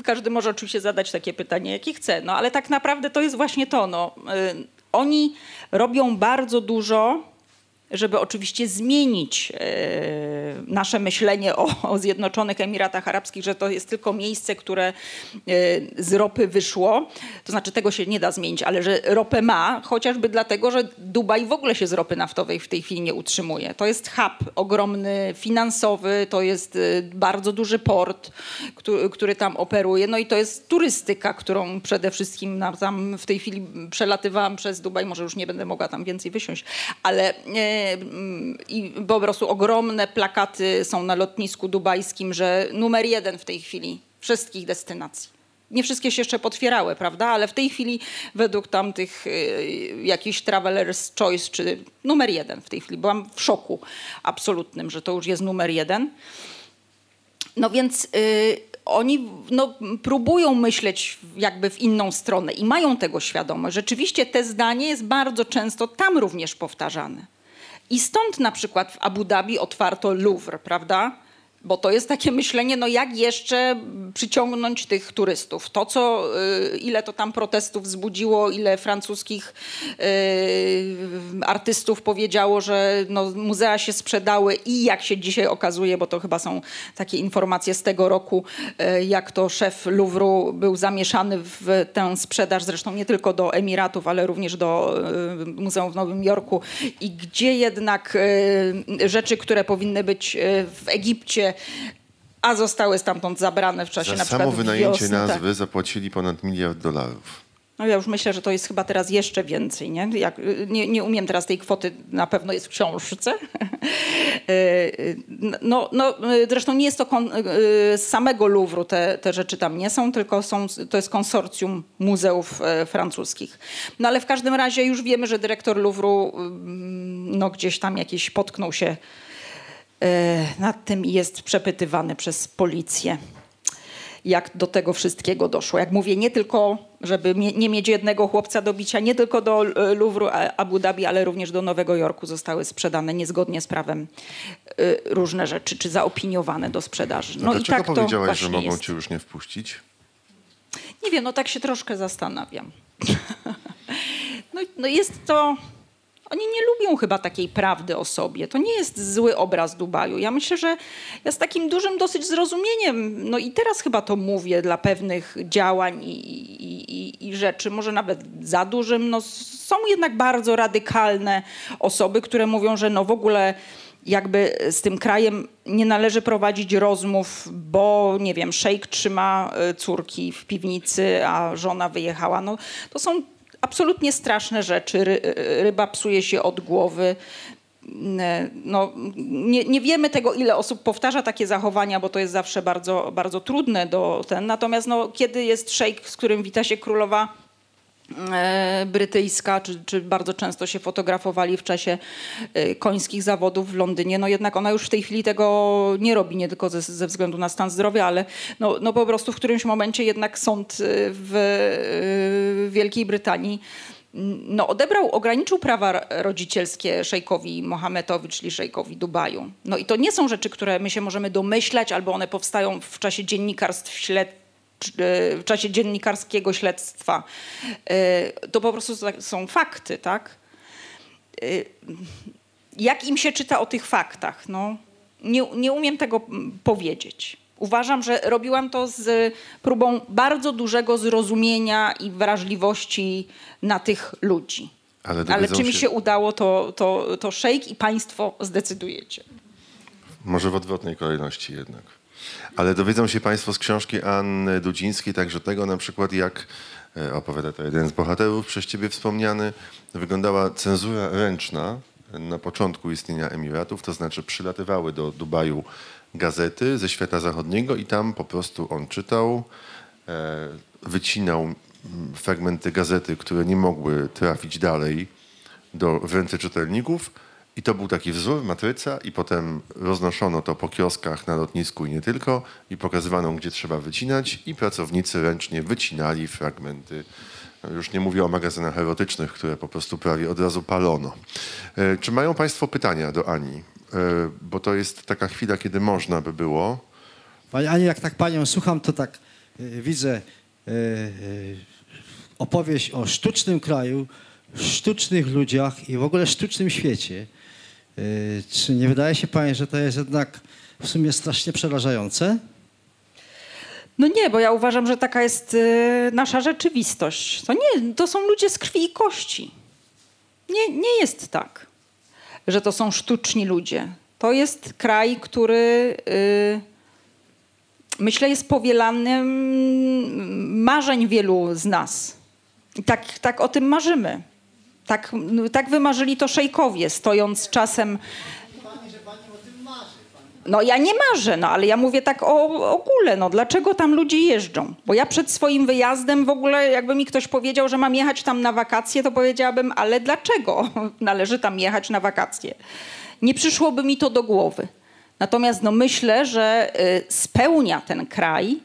Każdy może oczywiście zadać takie pytanie, jakie chce, no ale tak naprawdę to jest właśnie to. No. Oni robią bardzo dużo, żeby oczywiście zmienić nasze myślenie o Zjednoczonych Emiratach Arabskich, że to jest tylko miejsce, które z ropy wyszło. To znaczy tego się nie da zmienić, ale że ropę ma, chociażby dlatego, że Dubaj w ogóle się z ropy naftowej w tej chwili nie utrzymuje. To jest hub ogromny, finansowy, to jest bardzo duży port, który tam operuje. No i to jest turystyka, którą przede wszystkim tam w tej chwili przelatywałam przez Dubaj. Może już nie będę mogła tam więcej wysiąść, ale... I po prostu ogromne plakaty są na lotnisku dubajskim, że numer 1 w tej chwili wszystkich destynacji. Nie wszystkie się jeszcze potwierały, prawda? Ale w tej chwili według tamtych jakichś Traveler's Choice, czy numer 1 w tej chwili. Byłam w szoku absolutnym, że to już jest numer 1. No więc... Oni no, próbują myśleć jakby w inną stronę i mają tego świadomość. Rzeczywiście te zdanie jest bardzo często tam również powtarzane. I stąd na przykład w Abu Dhabi otwarto Louvre, prawda? Bo to jest takie myślenie, no jak jeszcze przyciągnąć tych turystów. To co, ile to tam protestów wzbudziło, ile francuskich artystów powiedziało, że no, muzea się sprzedały i jak się dzisiaj okazuje, bo to chyba są takie informacje z tego roku, jak to szef Louvru był zamieszany w tę sprzedaż, zresztą nie tylko do Emiratów, ale również do Muzeum w Nowym Jorku. I gdzie jednak rzeczy, które powinny być w Egipcie, a zostały stamtąd zabrane w czasie na przykład wiosny. Za samo wynajęcie nazwy zapłacili ponad $1 miliard. No ja już myślę, że to jest chyba teraz jeszcze więcej. Nie? Jak, nie umiem teraz tej kwoty, na pewno jest w książce. No, zresztą nie jest to z samego Louvru te rzeczy tam nie są, tylko to jest konsorcjum muzeów francuskich. No ale w każdym razie już wiemy, że dyrektor Louvru no, gdzieś tam jakiś potknął się nad tym i jest przepytywany przez policję. Jak do tego wszystkiego doszło. Jak mówię, nie tylko, żeby nie mieć jednego chłopca do bicia, nie tylko do Louvru Abu Dhabi, ale również do Nowego Jorku zostały sprzedane niezgodnie z prawem różne rzeczy, czy zaopiniowane do sprzedaży. No i tak powiedziałaś, że mogą cię już nie wpuścić? Nie wiem, no tak się troszkę zastanawiam. No jest to... Oni nie lubią chyba takiej prawdy o sobie. To nie jest zły obraz Dubaju. Ja myślę, że ja z takim dużym dosyć zrozumieniem, no i teraz chyba to mówię dla pewnych działań i rzeczy, może nawet za dużym. No, są jednak bardzo radykalne osoby, które mówią, że no w ogóle jakby z tym krajem nie należy prowadzić rozmów, bo nie wiem, szejk trzyma córki w piwnicy, a żona wyjechała. No, to są absolutnie straszne rzeczy. Ryba psuje się od głowy. No, nie wiemy tego, ile osób powtarza takie zachowania, bo to jest zawsze bardzo, bardzo trudne. Natomiast no, kiedy jest szejk, z którym wita się królowa brytyjska, czy bardzo często się fotografowali w czasie końskich zawodów w Londynie, no jednak ona już w tej chwili tego nie robi, nie tylko ze względu na stan zdrowia, ale no po prostu w którymś momencie jednak sąd w Wielkiej Brytanii no ograniczył prawa rodzicielskie szejkowi Mohammedowi, czyli szejkowi Dubaju. No i to nie są rzeczy, które my się możemy domyślać, albo one powstają w czasie dziennikarstw śledczych, w czasie dziennikarskiego śledztwa. To po prostu są fakty, tak? Jak im się czyta o tych faktach? No, nie umiem tego powiedzieć. Uważam, że robiłam to z próbą bardzo dużego zrozumienia i wrażliwości na tych ludzi. Ale czy mi się udało, to szejk i państwo zdecydujecie. Może w odwrotnej kolejności jednak. Ale dowiedzą się państwo z książki Anny Dudzińskiej także tego, na przykład jak, opowiada to jeden z bohaterów przez ciebie wspomniany, wyglądała cenzura ręczna na początku istnienia Emiratów, to znaczy przylatywały do Dubaju gazety ze świata zachodniego i tam po prostu on czytał, wycinał fragmenty gazety, które nie mogły trafić dalej w ręce czytelników. I to był taki wzór, matryca i potem roznoszono to po kioskach na lotnisku i nie tylko i pokazywano, gdzie trzeba wycinać i pracownicy ręcznie wycinali fragmenty. Już nie mówię o magazynach erotycznych, które po prostu prawie od razu palono. Czy mają państwo pytania do Ani? Bo to jest taka chwila, kiedy można by było. Pani Ani, jak tak panią słucham, to tak widzę opowieść o sztucznym kraju, sztucznych ludziach i w ogóle sztucznym świecie. Czy nie wydaje się pani, że to jest jednak w sumie strasznie przerażające? No nie, bo ja uważam, że taka jest nasza rzeczywistość. To są ludzie z krwi i kości. Nie jest tak, że to są sztuczni ludzie. To jest kraj, który myślę jest powielanym marzeń wielu z nas. I tak o tym marzymy. Tak wymarzyli to szejkowie, stojąc czasem... No ja nie marzę, no, ale ja mówię tak o ogóle. No, dlaczego tam ludzie jeżdżą? Bo ja przed swoim wyjazdem w ogóle, jakby mi ktoś powiedział, że mam jechać tam na wakacje, to powiedziałabym, ale dlaczego należy tam jechać na wakacje? Nie przyszłoby mi to do głowy. Natomiast no, myślę, że spełnia ten kraj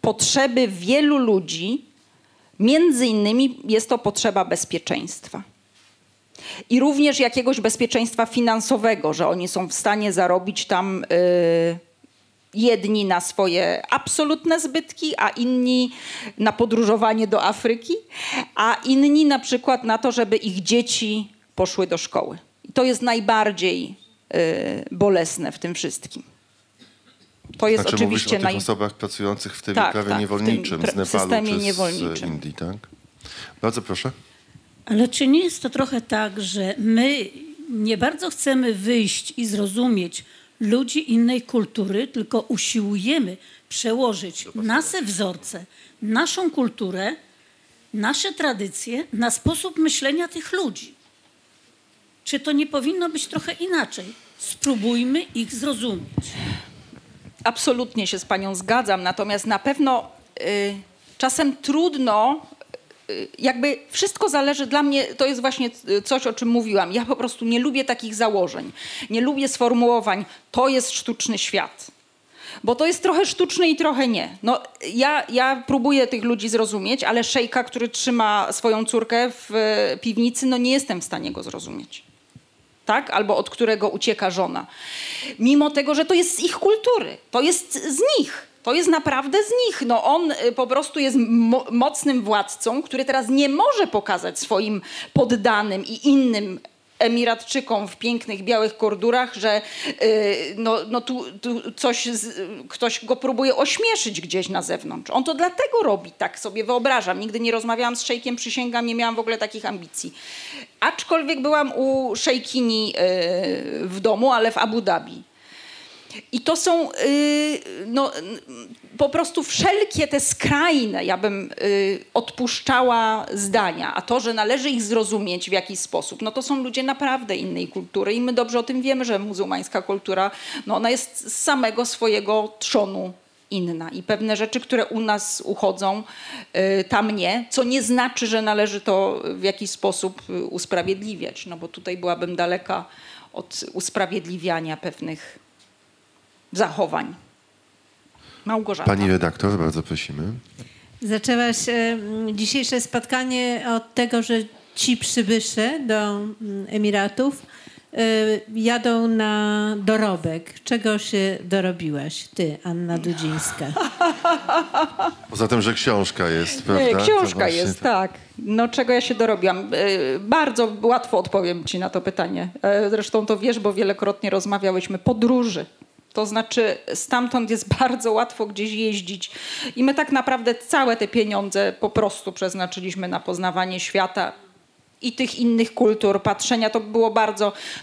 potrzeby wielu ludzi. Między innymi jest to potrzeba bezpieczeństwa. I również jakiegoś bezpieczeństwa finansowego, że oni są w stanie zarobić tam jedni na swoje absolutne zbytki, a inni na podróżowanie do Afryki, a inni na przykład na to, żeby ich dzieci poszły do szkoły. I to jest najbardziej bolesne w tym wszystkim. To jest znaczy, oczywiście o tych osobach pracujących w tym prawie niewolniczym w tym z Nepalu czy z Indii, tak? Bardzo proszę. Ale czy nie jest to trochę tak, że my nie bardzo chcemy wyjść i zrozumieć ludzi innej kultury, tylko usiłujemy przełożyć nasze wzorce, naszą kulturę nasze tradycje na sposób myślenia tych ludzi. Czy to nie powinno być trochę inaczej? Spróbujmy ich zrozumieć. Absolutnie się z Panią zgadzam, natomiast na pewno czasem trudno, jakby wszystko zależy, dla mnie to jest właśnie coś, o czym mówiłam. Ja po prostu nie lubię takich założeń, nie lubię sformułowań, to jest sztuczny świat. Bo to jest trochę sztuczne i trochę nie. No, ja próbuję tych ludzi zrozumieć, ale szejka, który trzyma swoją córkę w piwnicy, no nie jestem w stanie go zrozumieć. Tak? Albo od którego ucieka żona. Mimo tego, że to jest z ich kultury, to jest z nich. To jest naprawdę z nich. No on po prostu jest mocnym władcą, który teraz nie może pokazać swoim poddanym i innym Emiratczykom w pięknych, białych kordurach, że ktoś go próbuje ośmieszyć gdzieś na zewnątrz. On to dlatego robi, tak sobie wyobrażam. Nigdy nie rozmawiałam z szejkiem, przysięgam, nie miałam w ogóle takich ambicji. Aczkolwiek byłam u szejkini w domu, ale w Abu Dhabi. I to są po prostu wszelkie te skrajne, ja bym odpuszczała zdania, a to, że należy ich zrozumieć w jakiś sposób, no to są ludzie naprawdę innej kultury i my dobrze o tym wiemy, że muzułmańska kultura, no ona jest z samego swojego trzonu inna i pewne rzeczy, które u nas uchodzą, tam nie, co nie znaczy, że należy to w jakiś sposób usprawiedliwiać, no bo tutaj byłabym daleka od usprawiedliwiania pewnych zachowań. Małgorzata. Pani redaktor, bardzo prosimy. Zaczęłaś dzisiejsze spotkanie od tego, że ci przybysze do Emiratów jadą na dorobek. Czego się dorobiłaś ty, Anna Dudzińska? Poza tym, że książka jest, prawda? Książka jest, tak. No czego ja się dorobiłam? Bardzo łatwo odpowiem ci na to pytanie. Zresztą to wiesz, bo wielokrotnie rozmawiałyśmy. Podróży. To znaczy stamtąd jest bardzo łatwo gdzieś jeździć i my tak naprawdę całe te pieniądze po prostu przeznaczyliśmy na poznawanie świata i tych innych kultur, patrzenia. To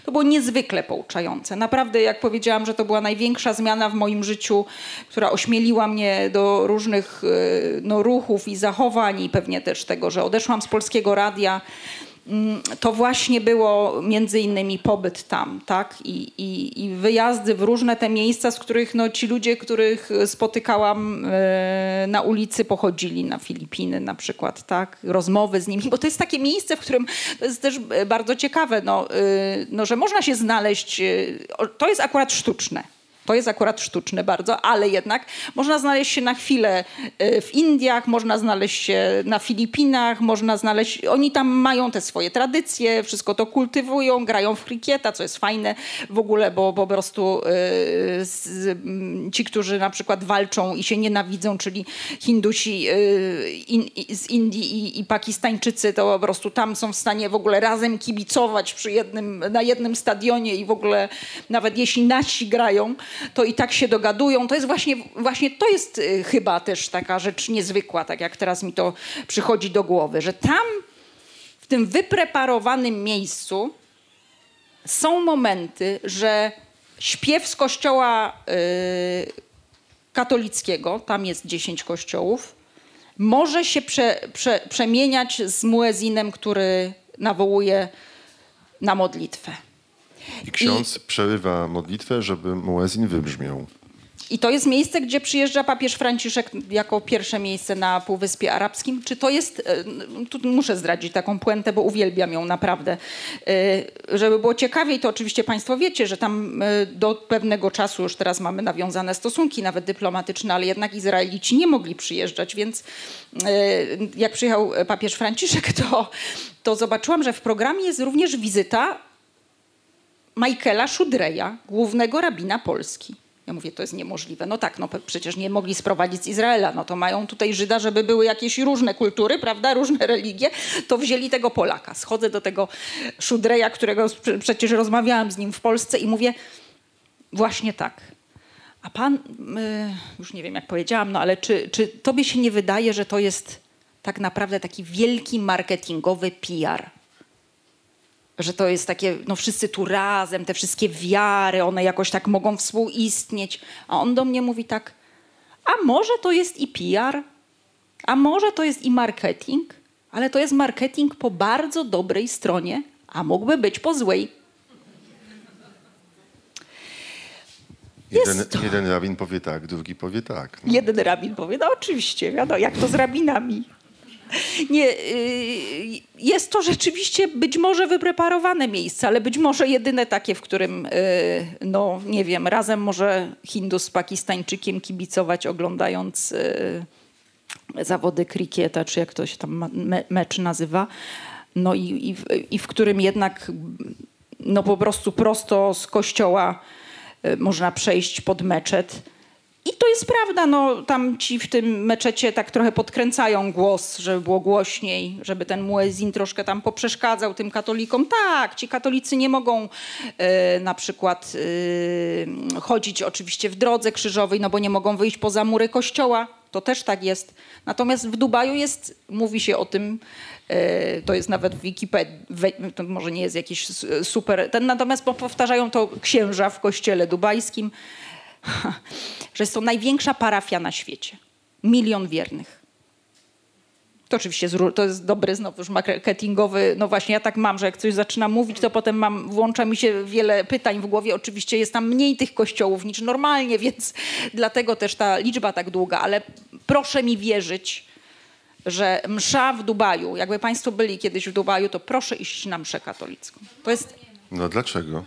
było niezwykle pouczające. Naprawdę, jak powiedziałam, że to była największa zmiana w moim życiu, która ośmieliła mnie do różnych ruchów i zachowań i pewnie też tego, że odeszłam z Polskiego Radia. To właśnie było między innymi pobyt tam, tak? I wyjazdy w różne te miejsca, z których no, ci ludzie, których spotykałam na ulicy, pochodzili na Filipiny na przykład, tak? Rozmowy z nimi, bo to jest takie miejsce, w którym to jest też bardzo ciekawe, że można się znaleźć, to jest akurat sztuczne. To jest akurat sztuczne bardzo, ale jednak można znaleźć się na chwilę w Indiach, można znaleźć się na Filipinach, można znaleźć... Oni tam mają te swoje tradycje, wszystko to kultywują, grają w krykieta, co jest fajne w ogóle, bo po prostu ci, którzy na przykład walczą i się nienawidzą, czyli Hindusi z Indii i Pakistańczycy, to po prostu tam są w stanie w ogóle razem kibicować na jednym stadionie i w ogóle nawet jeśli nasi grają, to i tak się dogadują. To jest właśnie to jest chyba też taka rzecz niezwykła, tak jak teraz mi to przychodzi do głowy, że tam w tym wypreparowanym miejscu są momenty, że śpiew z kościoła katolickiego, tam jest 10 kościołów, może się przemieniać z muezinem, który nawołuje na modlitwę. I ksiądz przerywa modlitwę, żeby muezin wybrzmiał. I to jest miejsce, gdzie przyjeżdża papież Franciszek jako pierwsze miejsce na Półwyspie Arabskim. Czy to jest... Tu muszę zdradzić taką puentę, bo uwielbiam ją naprawdę. Żeby było ciekawiej, to oczywiście państwo wiecie, że tam do pewnego czasu już teraz mamy nawiązane stosunki, nawet dyplomatyczne, ale jednak Izraelici nie mogli przyjeżdżać, więc jak przyjechał papież Franciszek, to zobaczyłam, że w programie jest również wizyta Michaela Schudreja, głównego rabina Polski. Ja mówię, to jest niemożliwe. No tak, no przecież nie mogli sprowadzić z Izraela. No to mają tutaj Żyda, żeby były jakieś różne kultury, prawda, różne religie. To wzięli tego Polaka. Schodzę do tego Schudreja, którego przecież rozmawiałam z nim w Polsce i mówię, właśnie tak. A pan, już nie wiem jak powiedziałam, no ale czy tobie się nie wydaje, że to jest tak naprawdę taki wielki marketingowy PR? Że to jest takie, no wszyscy tu razem, te wszystkie wiary, one jakoś tak mogą współistnieć. A on do mnie mówi tak, a może to jest i PR? A może to jest i marketing? Ale to jest marketing po bardzo dobrej stronie, a mógłby być po złej. Jeden rabin powie tak, drugi powie tak. No. Jeden rabin powie, no oczywiście, wiadomo, jak to z rabinami. Nie, jest to rzeczywiście być może wypreparowane miejsce, ale być może jedyne takie, w którym, no nie wiem, razem może Hindus z Pakistańczykiem kibicować, oglądając zawody krykieta, czy jak to się tam mecz nazywa. No i w którym jednak no po prostu prosto z kościoła można przejść pod meczet. I to jest prawda, no tam ci w tym meczecie tak trochę podkręcają głos, żeby było głośniej, żeby ten muezin troszkę tam poprzeszkadzał tym katolikom. Tak, ci katolicy nie mogą na przykład chodzić oczywiście w drodze krzyżowej, no bo nie mogą wyjść poza mury kościoła. To też tak jest. Natomiast w Dubaju jest, mówi się o tym, to jest nawet w Wikipedii, to może nie jest jakiś super, ten, natomiast powtarzają to księża w kościele dubajskim, że jest to największa parafia na świecie. 1 milion wiernych. To oczywiście to jest dobry znowu marketingowy, no właśnie ja tak mam, że jak coś zaczynam mówić, to potem włącza mi się wiele pytań w głowie. Oczywiście jest tam mniej tych kościołów niż normalnie, więc dlatego też ta liczba tak długa, ale proszę mi wierzyć, że msza w Dubaju, jakby państwo byli kiedyś w Dubaju, to proszę iść na mszę katolicką. To jest... No dlaczego?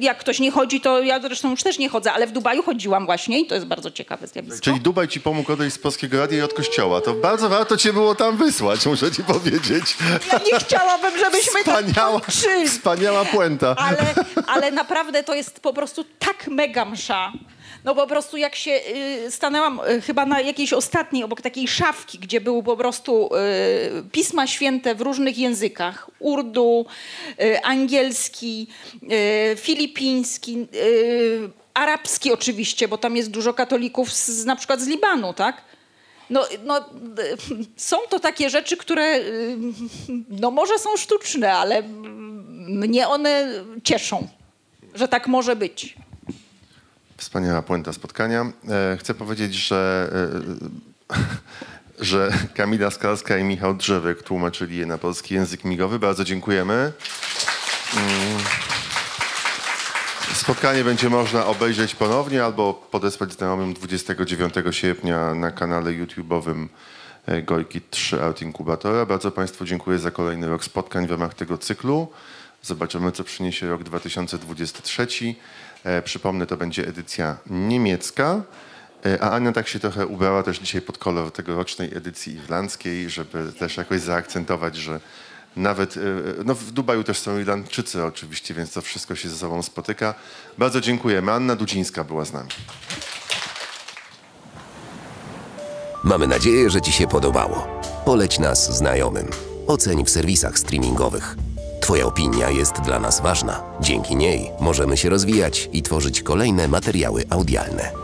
Jak ktoś nie chodzi, to ja zresztą już też nie chodzę, ale w Dubaju chodziłam właśnie i to jest bardzo ciekawe zjawisko. Czyli Dubaj ci pomógł odejść z Polskiego Radia i od kościoła. To bardzo warto cię było tam wysłać, muszę ci powiedzieć. Ja nie chciałabym, żebyśmy wspaniała, tak kończyli. Wspaniała puenta. Ale naprawdę to jest po prostu tak mega msza. No po prostu jak się stanęłam chyba na jakiejś ostatniej, obok takiej szafki, gdzie były po prostu pisma święte w różnych językach. Urdu, angielski, filipiński, arabski oczywiście, bo tam jest dużo katolików na przykład z Libanu, tak? No, są to takie rzeczy, które no może są sztuczne, ale mnie one cieszą, że tak może być. Wspaniała puenta spotkania. Chcę powiedzieć, że Kamila Skalska i Michał Drzewek tłumaczyli je na polski język migowy. Bardzo dziękujemy. Spotkanie będzie można obejrzeć ponownie albo podesłać znajomym 29 sierpnia na kanale YouTube'owym Gojki 3 Art Inkubatora. Bardzo państwu dziękuję za kolejny rok spotkań w ramach tego cyklu. Zobaczymy, co przyniesie rok 2023. Przypomnę, to będzie edycja niemiecka, a Ania tak się trochę ubrała też dzisiaj pod kolor tegorocznej edycji irlandzkiej, żeby też jakoś zaakcentować, że nawet no w Dubaju też są Irlandczycy oczywiście, więc to wszystko się ze sobą spotyka. Bardzo dziękujemy. Anna Dudzińska była z nami. Mamy nadzieję, że ci się podobało. Poleć nas znajomym. Oceń w serwisach streamingowych. Twoja opinia jest dla nas ważna. Dzięki niej możemy się rozwijać i tworzyć kolejne materiały audialne.